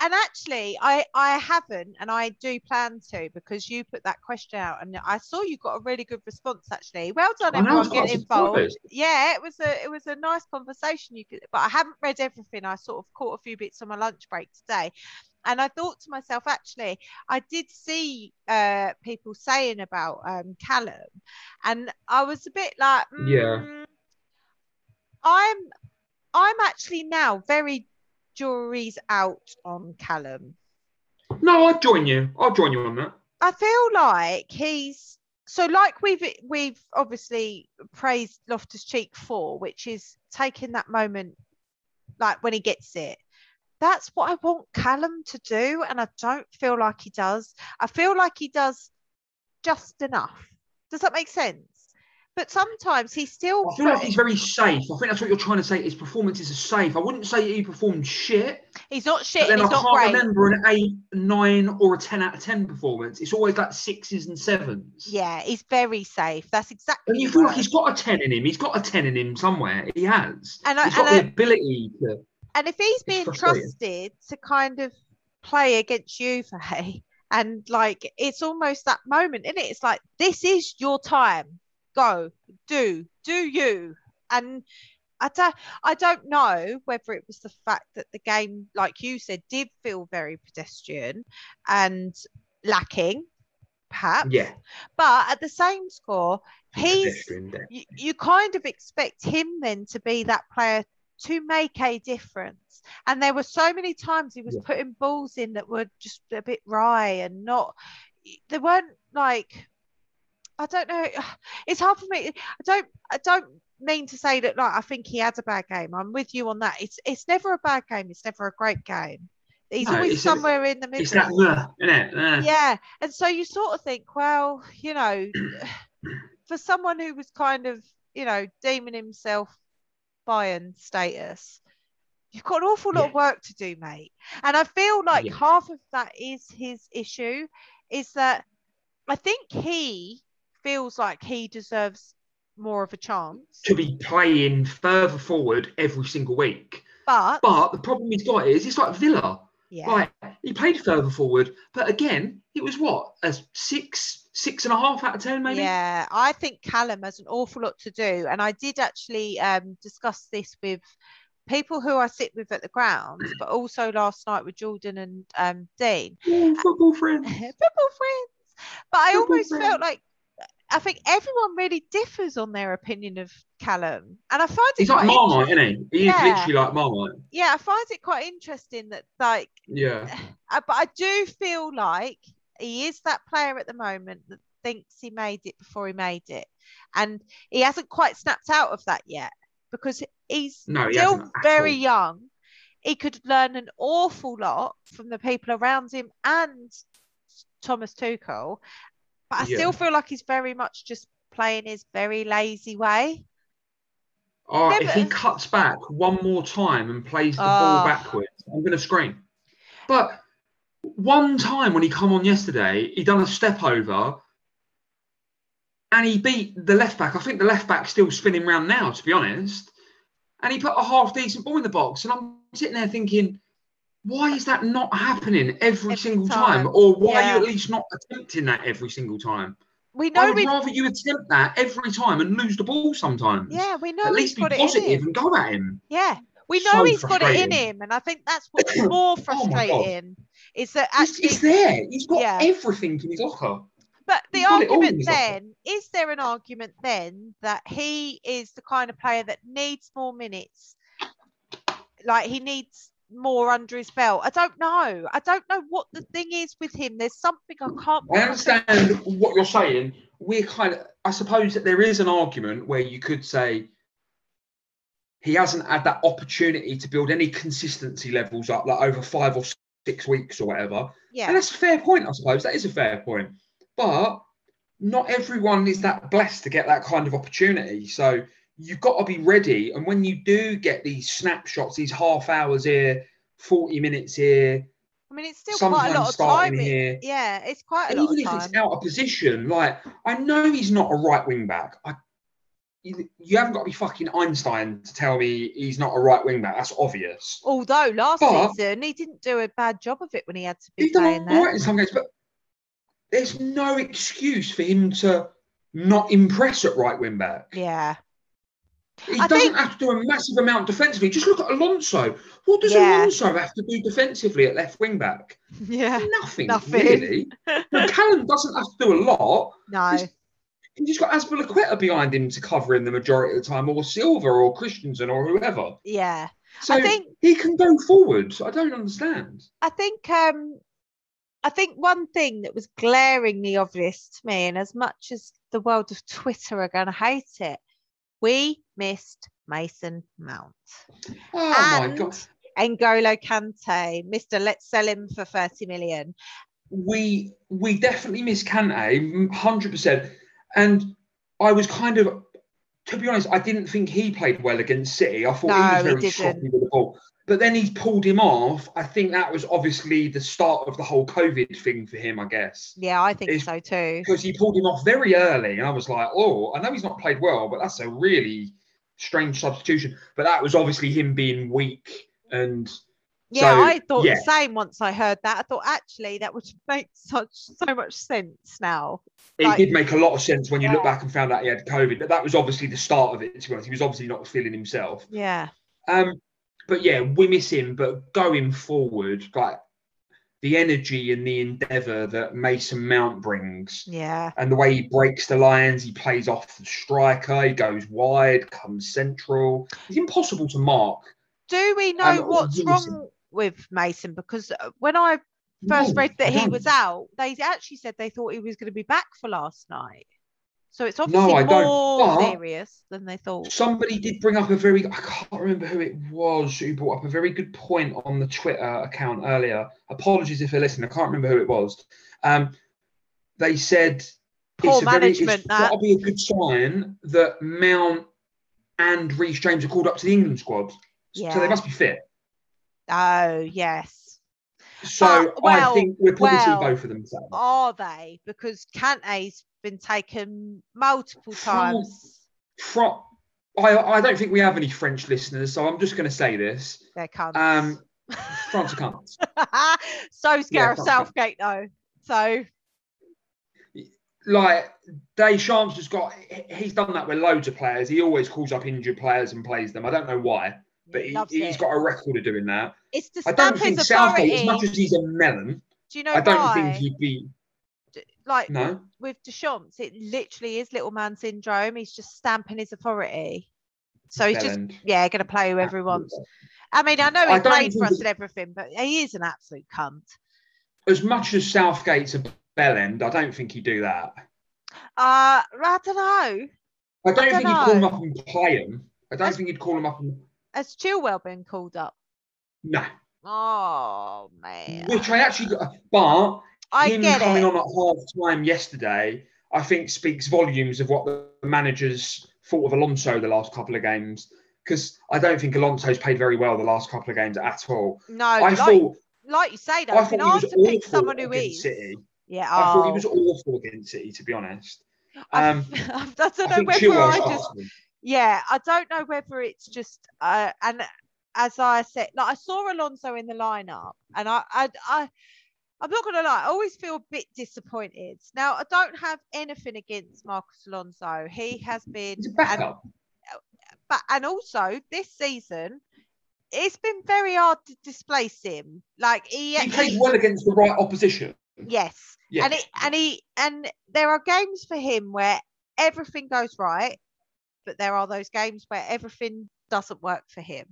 and actually, I haven't, and I do plan to, because you put that question out, and I saw you got a really good response actually. Well done, everyone getting involved. Yeah, it was a nice conversation. You could, but I haven't read everything. I sort of caught a few bits on my lunch break today, and I thought to myself, actually, I did see people saying about Callum, and I was a bit like, yeah, I'm actually now very. Jury's out on Callum. No, I'd join you. I'll join you on that. I feel like he's so like we've obviously praised Loftus-Cheek for, which is taking that moment, like when he gets it. That's what I want Callum to do, and I don't feel like he does. I feel like he does just enough. Does that make sense? But sometimes he's still... I feel like he's very safe. I think that's what you're trying to say. His performances are safe. I wouldn't say he performed shit. He's not shit. But then he's not great. I can't remember an 8, 9 or a 10 out of 10 performance. It's always like 6s and 7s. Yeah, he's very safe. That's exactly... And you feel like he's got a 10 in him. He's got a 10 in him somewhere. He has. And he's got the ability to... And if he's being trusted to kind of play against Juve, and like, it's almost that moment, isn't it? It's like, this is your time. Go, do you. And I don't know whether it was the fact that the game, like you said, did feel very pedestrian and lacking, perhaps. Yeah. But at the same score, you kind of expect him then to be that player to make a difference. And there were so many times he was putting balls in that were just a bit wry and not, they weren't like... I don't know. It's hard for me. I don't mean to say that. Like, I think he had a bad game. I'm with you on that. It's never a bad game. It's never a great game. He's always somewhere in the middle. It's that, isn't it? Yeah. And so you sort of think, well, you know, for someone who was kind of, you know, deeming himself Bayern status, you've got an awful lot of work to do, mate. And I feel like half of that is his issue. Is that I think he feels like he deserves more of a chance to be playing further forward every single week. But the problem he's got is it's like Villa. Yeah. Like, he played further forward, but again, it was what, a 6, 6.5 out of 10 maybe? Yeah, I think Callum has an awful lot to do. And I did actually discuss this with people who I sit with at the grounds, but also last night with Jordan and Dean. Yeah, football friends. But I almost felt like I think everyone really differs on their opinion of Callum. And I find it he's like Marmite, isn't he? He is literally like Marmite. Yeah, I find it quite interesting that, like... Yeah. But I do feel like he is that player at the moment that thinks he made it before he made it. And he hasn't quite snapped out of that yet because he's still very young. He could learn an awful lot from the people around him and Thomas Tuchel. But I still feel like he's very much just playing his very lazy way. Oh, if he cuts back one more time and plays the ball backwards, I'm going to scream. But one time when he come on yesterday, he done a step over and he beat the left back. I think the left back's still spinning round now, to be honest. and he put a half-decent ball in the box. And I'm sitting there thinking, why is that not happening every single time? Or why are you at least not attempting that every single time? We know I would rather you attempt that every time and lose the ball sometimes. Yeah, we know at least be positive and go at him. Yeah, we know he's got it in him. And I think that's what's more frustrating. Is that actually... He's there. He's got everything in his locker. But the argument then, is there an argument then that he is the kind of player that needs more minutes? Like he needs more under his belt. I don't know. I don't know what the thing is with him. There's something I can't... I understand what you're saying. We're kind of... I suppose that there is an argument where you could say he hasn't had that opportunity to build any consistency levels up, like over 5 or 6 weeks or whatever. Yeah. And that's a fair point, I suppose. That is a fair point. But not everyone is that blessed to get that kind of opportunity. So you've got to be ready. And when you do get these snapshots, these half hours here, 40 minutes here. I mean, it's still quite a lot of time. Yeah, it's quite a lot of time. Even if it's out of position, like, I know he's not a right wing back. You haven't got to be fucking Einstein to tell me he's not a right wing back. That's obvious. Although last season, he didn't do a bad job of it when he had to be playing there. He's done all right in some games, but there's no excuse for him to not impress at right wing back. Yeah. He doesn't have to do a massive amount defensively. Just look at Alonso. What does Alonso have to do defensively at left wing back? Yeah. Nothing. Really. Now, Callum doesn't have to do a lot. No. He's just got Azpilicueta behind him to cover him the majority of the time, or Silva or Christensen or whoever. Yeah. So I think he can go forward. I don't understand. I think one thing that was glaringly obvious to me, and as much as the world of Twitter are going to hate it, we missed Mason Mount. Oh, and my God. N'Golo Kante, Mr. Let's sell him for 30 million. We definitely missed Kante, 100%. And I was kind of, to be honest, I didn't think he played well against City. I thought he was very sloppy with the ball. But then he pulled him off. I think that was obviously the start of the whole COVID thing for him, I guess. Yeah, I think so too. Because he pulled him off very early. And I was like, oh, I know he's not played well, but that's a really strange substitution. But that was obviously him being weak. And yeah, so, I thought the same once I heard that. I thought, actually, that would make so much sense now. It did make a lot of sense when you look back and found out he had COVID. But that was obviously the start of it, to be honest. He was obviously not feeling himself. Yeah. But yeah, we miss him. But going forward, like the energy and the endeavour that Mason Mount brings, and the way he breaks the lines, he plays off the striker, he goes wide, comes central. It's impossible to mark. Do we know what's wrong with Mason? Because when I first read that he was out, they actually said they thought he was going to be back for last night. So it's obviously more serious than they thought. Somebody did bring up I can't remember who it was who brought up a very good point on the Twitter account earlier. Apologies if you're listening. I can't remember who it was. They said it's got to be a good sign that Mount and Reece James are called up to the England squad. Yeah. So they must be fit. Oh, yes. So I think we're probably both of them. Are they? Because Kante's been taken multiple times. I don't think we have any French listeners, so I'm just going to say this. They're cunts. France are cunts. So's Gareth Southgate, though. So... Like, Deschamps just got... He's done that with loads of players. He always calls up injured players and plays them. I don't know why. But he's got a record of doing that. It's to stamp his authority. Southgate, as much as he's a melon, do you know I don't think he'd be... Like, no? With Deschamps, it literally is little man syndrome. He's just stamping his authority. So he's going to play whoever he wants. I mean, I know he played for us and everything, but he is an absolute cunt. As much as Southgate's a bellend, I don't think he'd do that. I don't know. I don't think he'd call him up and play him. I don't think he'd call him up and... Has Chilwell been called up? No. Oh, man. Which I actually... But him coming on at half-time yesterday, I think speaks volumes of what the managers thought of Alonso the last couple of games. Because I don't think Alonso's played very well the last couple of games at all. No, like you say, though, I thought he was awful someone who against is. City. Yeah, I thought he was awful against City, to be honest. I don't know whether I just... yeah, I don't know whether it's just and as I said, like I saw Alonso in the lineup, and I'm not going to lie, I always feel a bit disappointed. Now, I don't have anything against Marcus Alonso. He has been... And also, this season, it's been very hard to displace him. Like he plays well against the right opposition. Yes. Yes. And there are games for him where everything goes right, but there are those games where everything doesn't work for him.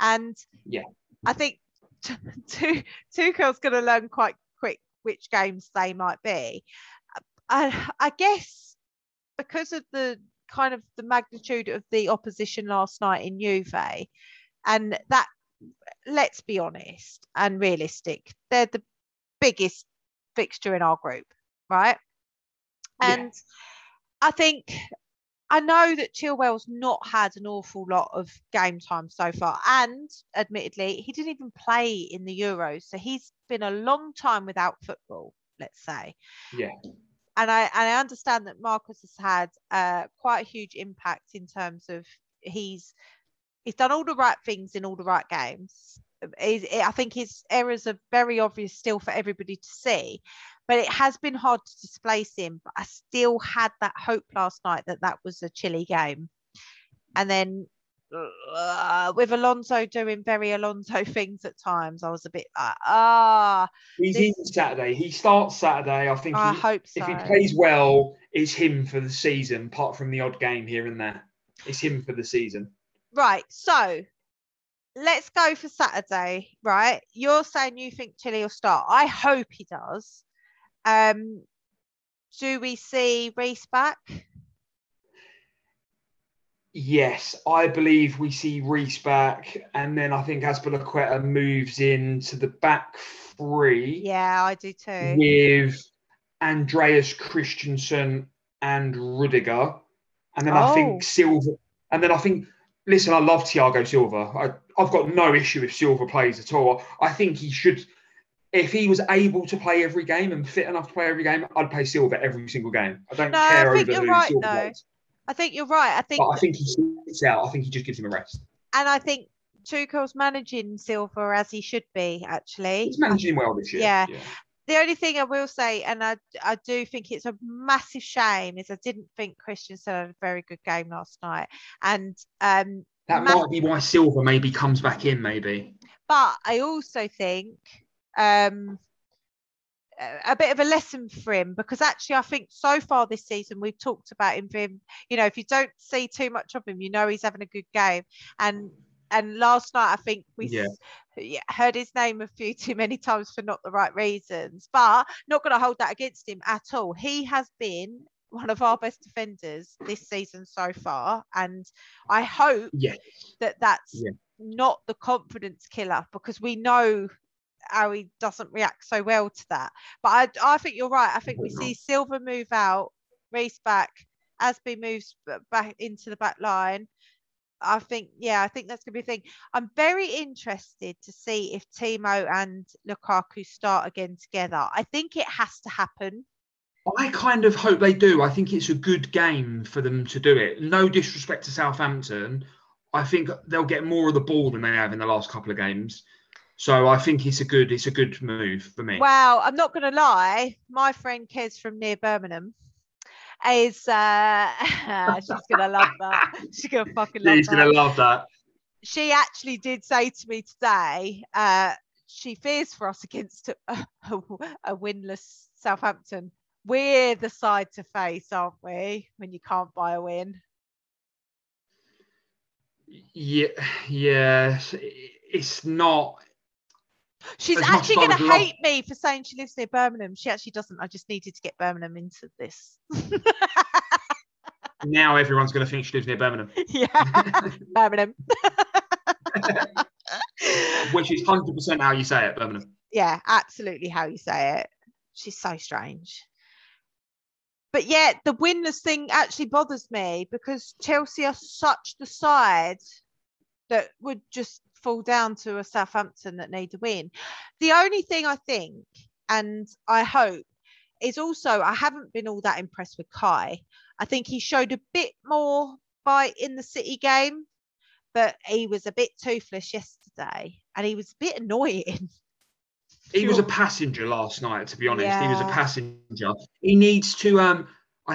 And yeah, I think... Tuchel's going to learn quite quick which games they might be. I guess because of the kind of the magnitude of the opposition last night in Juve, and that, let's be honest and realistic, they're the biggest fixture in our group, right? And yeah. I think I know that Chilwell's not had an awful lot of game time so far. And admittedly, he didn't even play in the Euros. So he's been a long time without football, let's say. Yeah. And I understand that Marcus has had quite a huge impact in terms of he's done all the right things in all the right games. I think his errors are very obvious still for everybody to see, but it has been hard to displace him. But I still had that hope last night that was a chilly game. And then with Alonso doing very Alonso things at times, I was a bit like, He's in Saturday. He starts Saturday. I think I hope so. If he plays well, it's him for the season, apart from the odd game here and there. It's him for the season. Right, so... let's go for Saturday, right? You're saying you think Chile will start. I hope he does. Do we see Reece back? Yes, I believe we see Reece back. And then I think Azpilicueta moves into the back three. Yeah, I do too. With Andreas Christensen and Rudiger. And then I think Silva. And then I think... listen, I love Thiago Silva. I've got no issue if Silva plays at all. I think he should, if he was able to play every game and fit enough to play every game, I'd play Silva every single game. I don't care. I think you're right, though. I think you're right. I think he sits out. I think he just gives him a rest. And I think Tuchel's managing Silva as he should be, actually. He's managing well this year. Yeah. The only thing I will say, and I do think it's a massive shame, is I didn't think Christensen had a very good game last night. And that might be why Silva maybe comes back in, maybe. But I also think a bit of a lesson for him, because actually I think so far this season we've talked about him being, you know, if you don't see too much of him, you know he's having a good game. And last night, I think we heard his name a few too many times for not the right reasons. But not going to hold that against him at all. He has been one of our best defenders this season so far. And I hope that's not the confidence killer, because we know how he doesn't react so well to that. But I think you're right. I think we see Silva move out, Reece back, Asby moves back into the back line. I think that's going to be a thing. I'm very interested to see if Timo and Lukaku start again together. I think it has to happen. I kind of hope they do. I think it's a good game for them to do it. No disrespect to Southampton. I think they'll get more of the ball than they have in the last couple of games. So I think it's a good move for me. Well, I'm not going to lie. My friend Kez from near Birmingham, she's gonna love that. She's gonna fucking love that. She's gonna love that. She actually did say to me today, she fears for us against a winless Southampton. We're the side to face, aren't we? When you can't buy a win. Yeah. It's not. She's actually going to hate me for saying she lives near Birmingham. She actually doesn't. I just needed to get Birmingham into this. Now everyone's going to think she lives near Birmingham. Yeah, Birmingham. Which is 100% how you say it, Birmingham. Yeah, absolutely how you say it. She's so strange. But yeah, the winless thing actually bothers me, because Chelsea are such the side that would just fall down to a Southampton that need to win. The only thing I think, and I hope, is also I haven't been all that impressed with Kai. I think he showed a bit more fight in the City game, but he was a bit toothless yesterday and he was a bit annoying. He was a passenger last night, to be honest. Yeah. He was a passenger. He needs to, I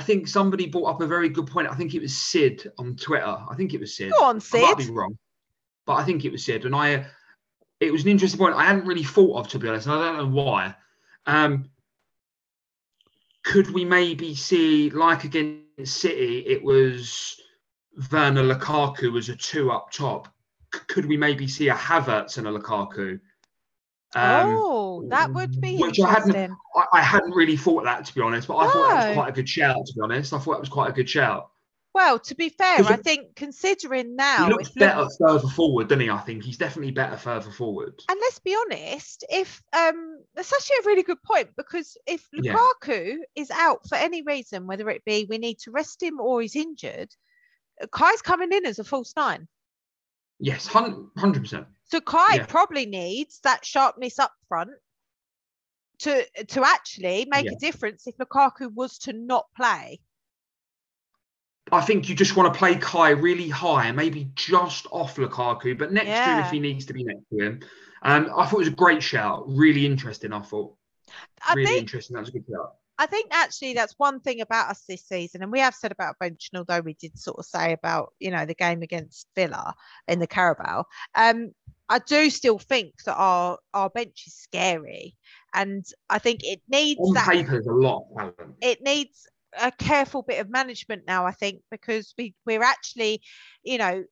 think somebody brought up a very good point. I think it was Sid on Twitter. Go on, Sid. I might be wrong, but I think it was Sid. And it was an interesting point I hadn't really thought of, to be honest, and I don't know why. Could we maybe see, like against City, it was Werner Lukaku was a two up top. Could we maybe see a Havertz and a Lukaku? That would be interesting. I hadn't really thought that, to be honest, but I thought that was quite a good shout, to be honest. Well, to be fair, I think considering now... He looks better further forward, doesn't he? I think he's definitely better further forward. And let's be honest, if that's actually a really good point, because if Lukaku is out for any reason, whether it be we need to rest him or he's injured, Kai's coming in as a false nine. Yes, 100%. So Kai probably needs that sharpness up front to actually make a difference if Lukaku was to not play. I think you just want to play Kai really high, maybe just off Lukaku, but next to him if he needs to be next to him. I thought it was a great shout. Really interesting, I thought. That was a good shout. I think actually that's one thing about us this season, and we have said about Bench, although we did sort of say about, the game against Villa in the Carabao. I do still think that our bench is scary, and I think it needs a lot. It needs a careful bit of management now, I think, because we're actually,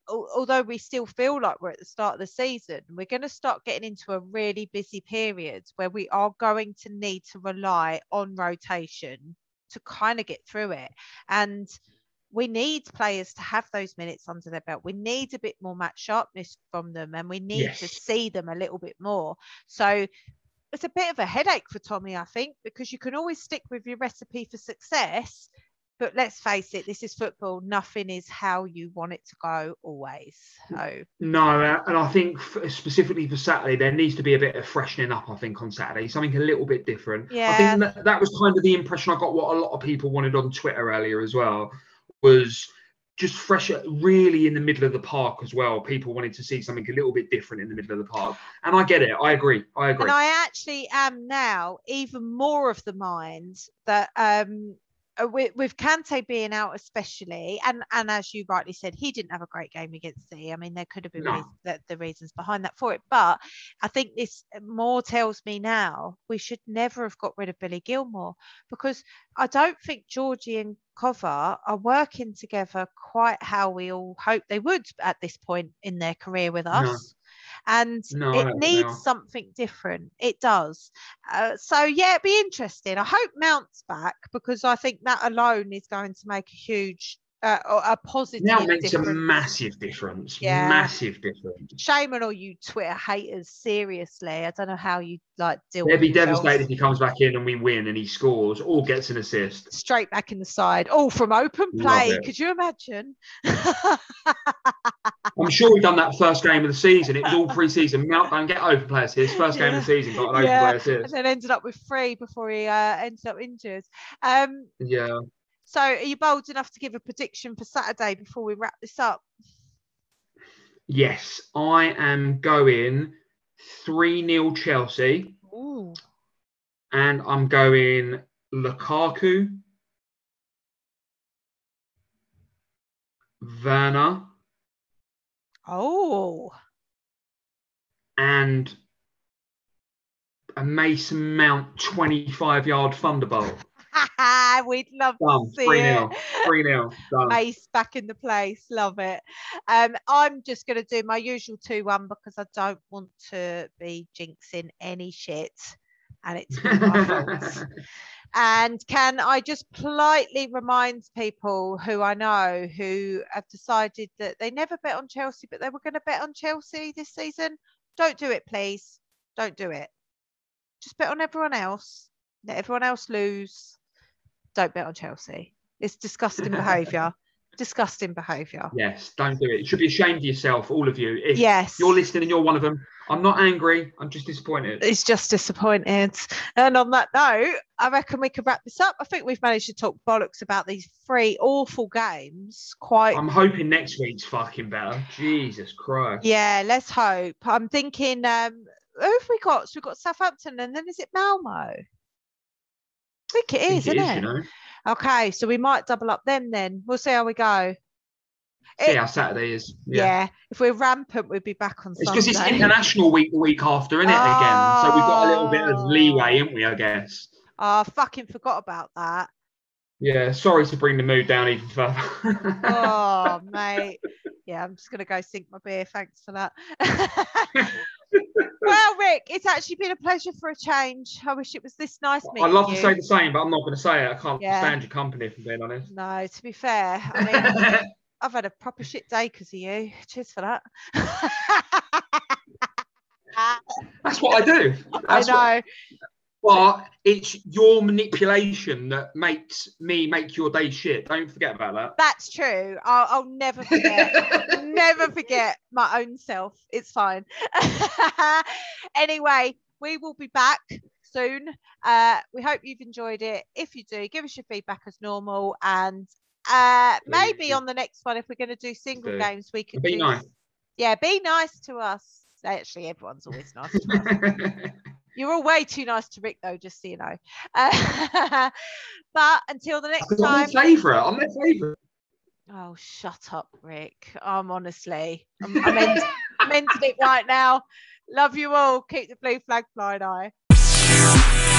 although we still feel like we're at the start of the season, we're going to start getting into a really busy period where we are going to need to rely on rotation to kind of get through it. And we need players to have those minutes under their belt. We need a bit more match sharpness from them, and we need to see them a little bit more. So it's a bit of a headache for Tommy, I think, because you can always stick with your recipe for success. But let's face it, this is football. Nothing is how you want it to go always. So. No, and I think specifically for Saturday, there needs to be a bit of freshening up, I think, on Saturday. Something a little bit different. Yeah. I think that was kind of the impression I got what a lot of people wanted on Twitter earlier as well, was just fresher, really in the middle of the park as well. People wanted to see something a little bit different in the middle of the park. And I get it. I agree. And I actually am now even more of the mind that with Kante being out especially, and as you rightly said, he didn't have a great game against City. I mean, there could have been the reasons behind that for it. But I think this more tells me now we should never have got rid of Billy Gilmore, because I don't think Georgie and Kovar are working together quite how we all hope they would at this point in their career with us. It needs something different. It does. It'd be interesting. I hope Mount's back, because I think that alone is going to make a huge, a positive difference. Mount makes a massive difference. Yeah. Massive difference. Shame on all you Twitter haters. Seriously, I don't know how you deal with it. They'd be devastated if he comes back in and we win and he scores or gets an assist. Straight back in the side. All from open play. Could you imagine? I'm sure we've done that first game of the season. It was all pre-season. Mount don't get open play assists. First game of the season, got an open play assist. And then ended up with three before he ended up injured. So are you bold enough to give a prediction for Saturday before we wrap this up? Yes, I am going 3-0 Chelsea. Ooh. And I'm going Lukaku, Werner, and a Mason Mount 25-yard thunderbolt. We'd love to see it. 3-0. Mace back in the place. Love it. I'm just going to do my usual 2-1 because I don't want to be jinxing any shit. And it's my fault. And can I just politely remind people who I know who have decided that they never bet on Chelsea, but they were going to bet on Chelsea this season? Don't do it, please. Don't do it. Just bet on everyone else. Let everyone else lose. Don't bet on Chelsea. It's disgusting behaviour. disgusting behaviour. Yes, don't do it. You should be ashamed of yourself, all of you. If you're listening and you're one of them, I'm not angry, I'm just disappointed. It's just disappointed. And on that note, I reckon we could wrap this up. I think we've managed to talk bollocks about these three awful games. Quite. I'm hoping next week's fucking better. Jesus Christ. Yeah, let's hope. I'm thinking, who have we got? So we've got Southampton and then is it Malmo? I think it is, isn't it? You know? Okay, so we might double up them then. We'll see how we go. See how Saturday is. Yeah, if we're rampant, we'd be back on Sunday. It's because it's International Week the week after, isn't it, again? So we've got a little bit of leeway, haven't we, I guess? Oh, I fucking forgot about that. Yeah, sorry to bring the mood down even further. Oh, mate. Yeah, I'm just going to go sink my beer. Thanks for that. Well, Rick, it's actually been a pleasure for a change. I wish it was this nice meeting. I'd love to say the same, but I'm not going to say it. I can't stand your company, if I'm being honest. No, to be fair. I mean, I've had a proper shit day because of you. Cheers for that. That's what I do. That's I know. But it's your manipulation that makes me make your day shit. Don't forget about that. That's true. I'll never forget. Never forget my own self. It's fine. Anyway, we will be back soon. We hope you've enjoyed it. If you do, give us your feedback as normal. And maybe on the next one, if we're going to do single games, we could be nice. Yeah, be nice to us. Actually, everyone's always nice to us. You're all way too nice to Rick, though, just so you know. But until the next time. I'm their favourite. Oh, shut up, Rick. I'm honestly, I'm ending it right now. Love you all. Keep the blue flag flying high.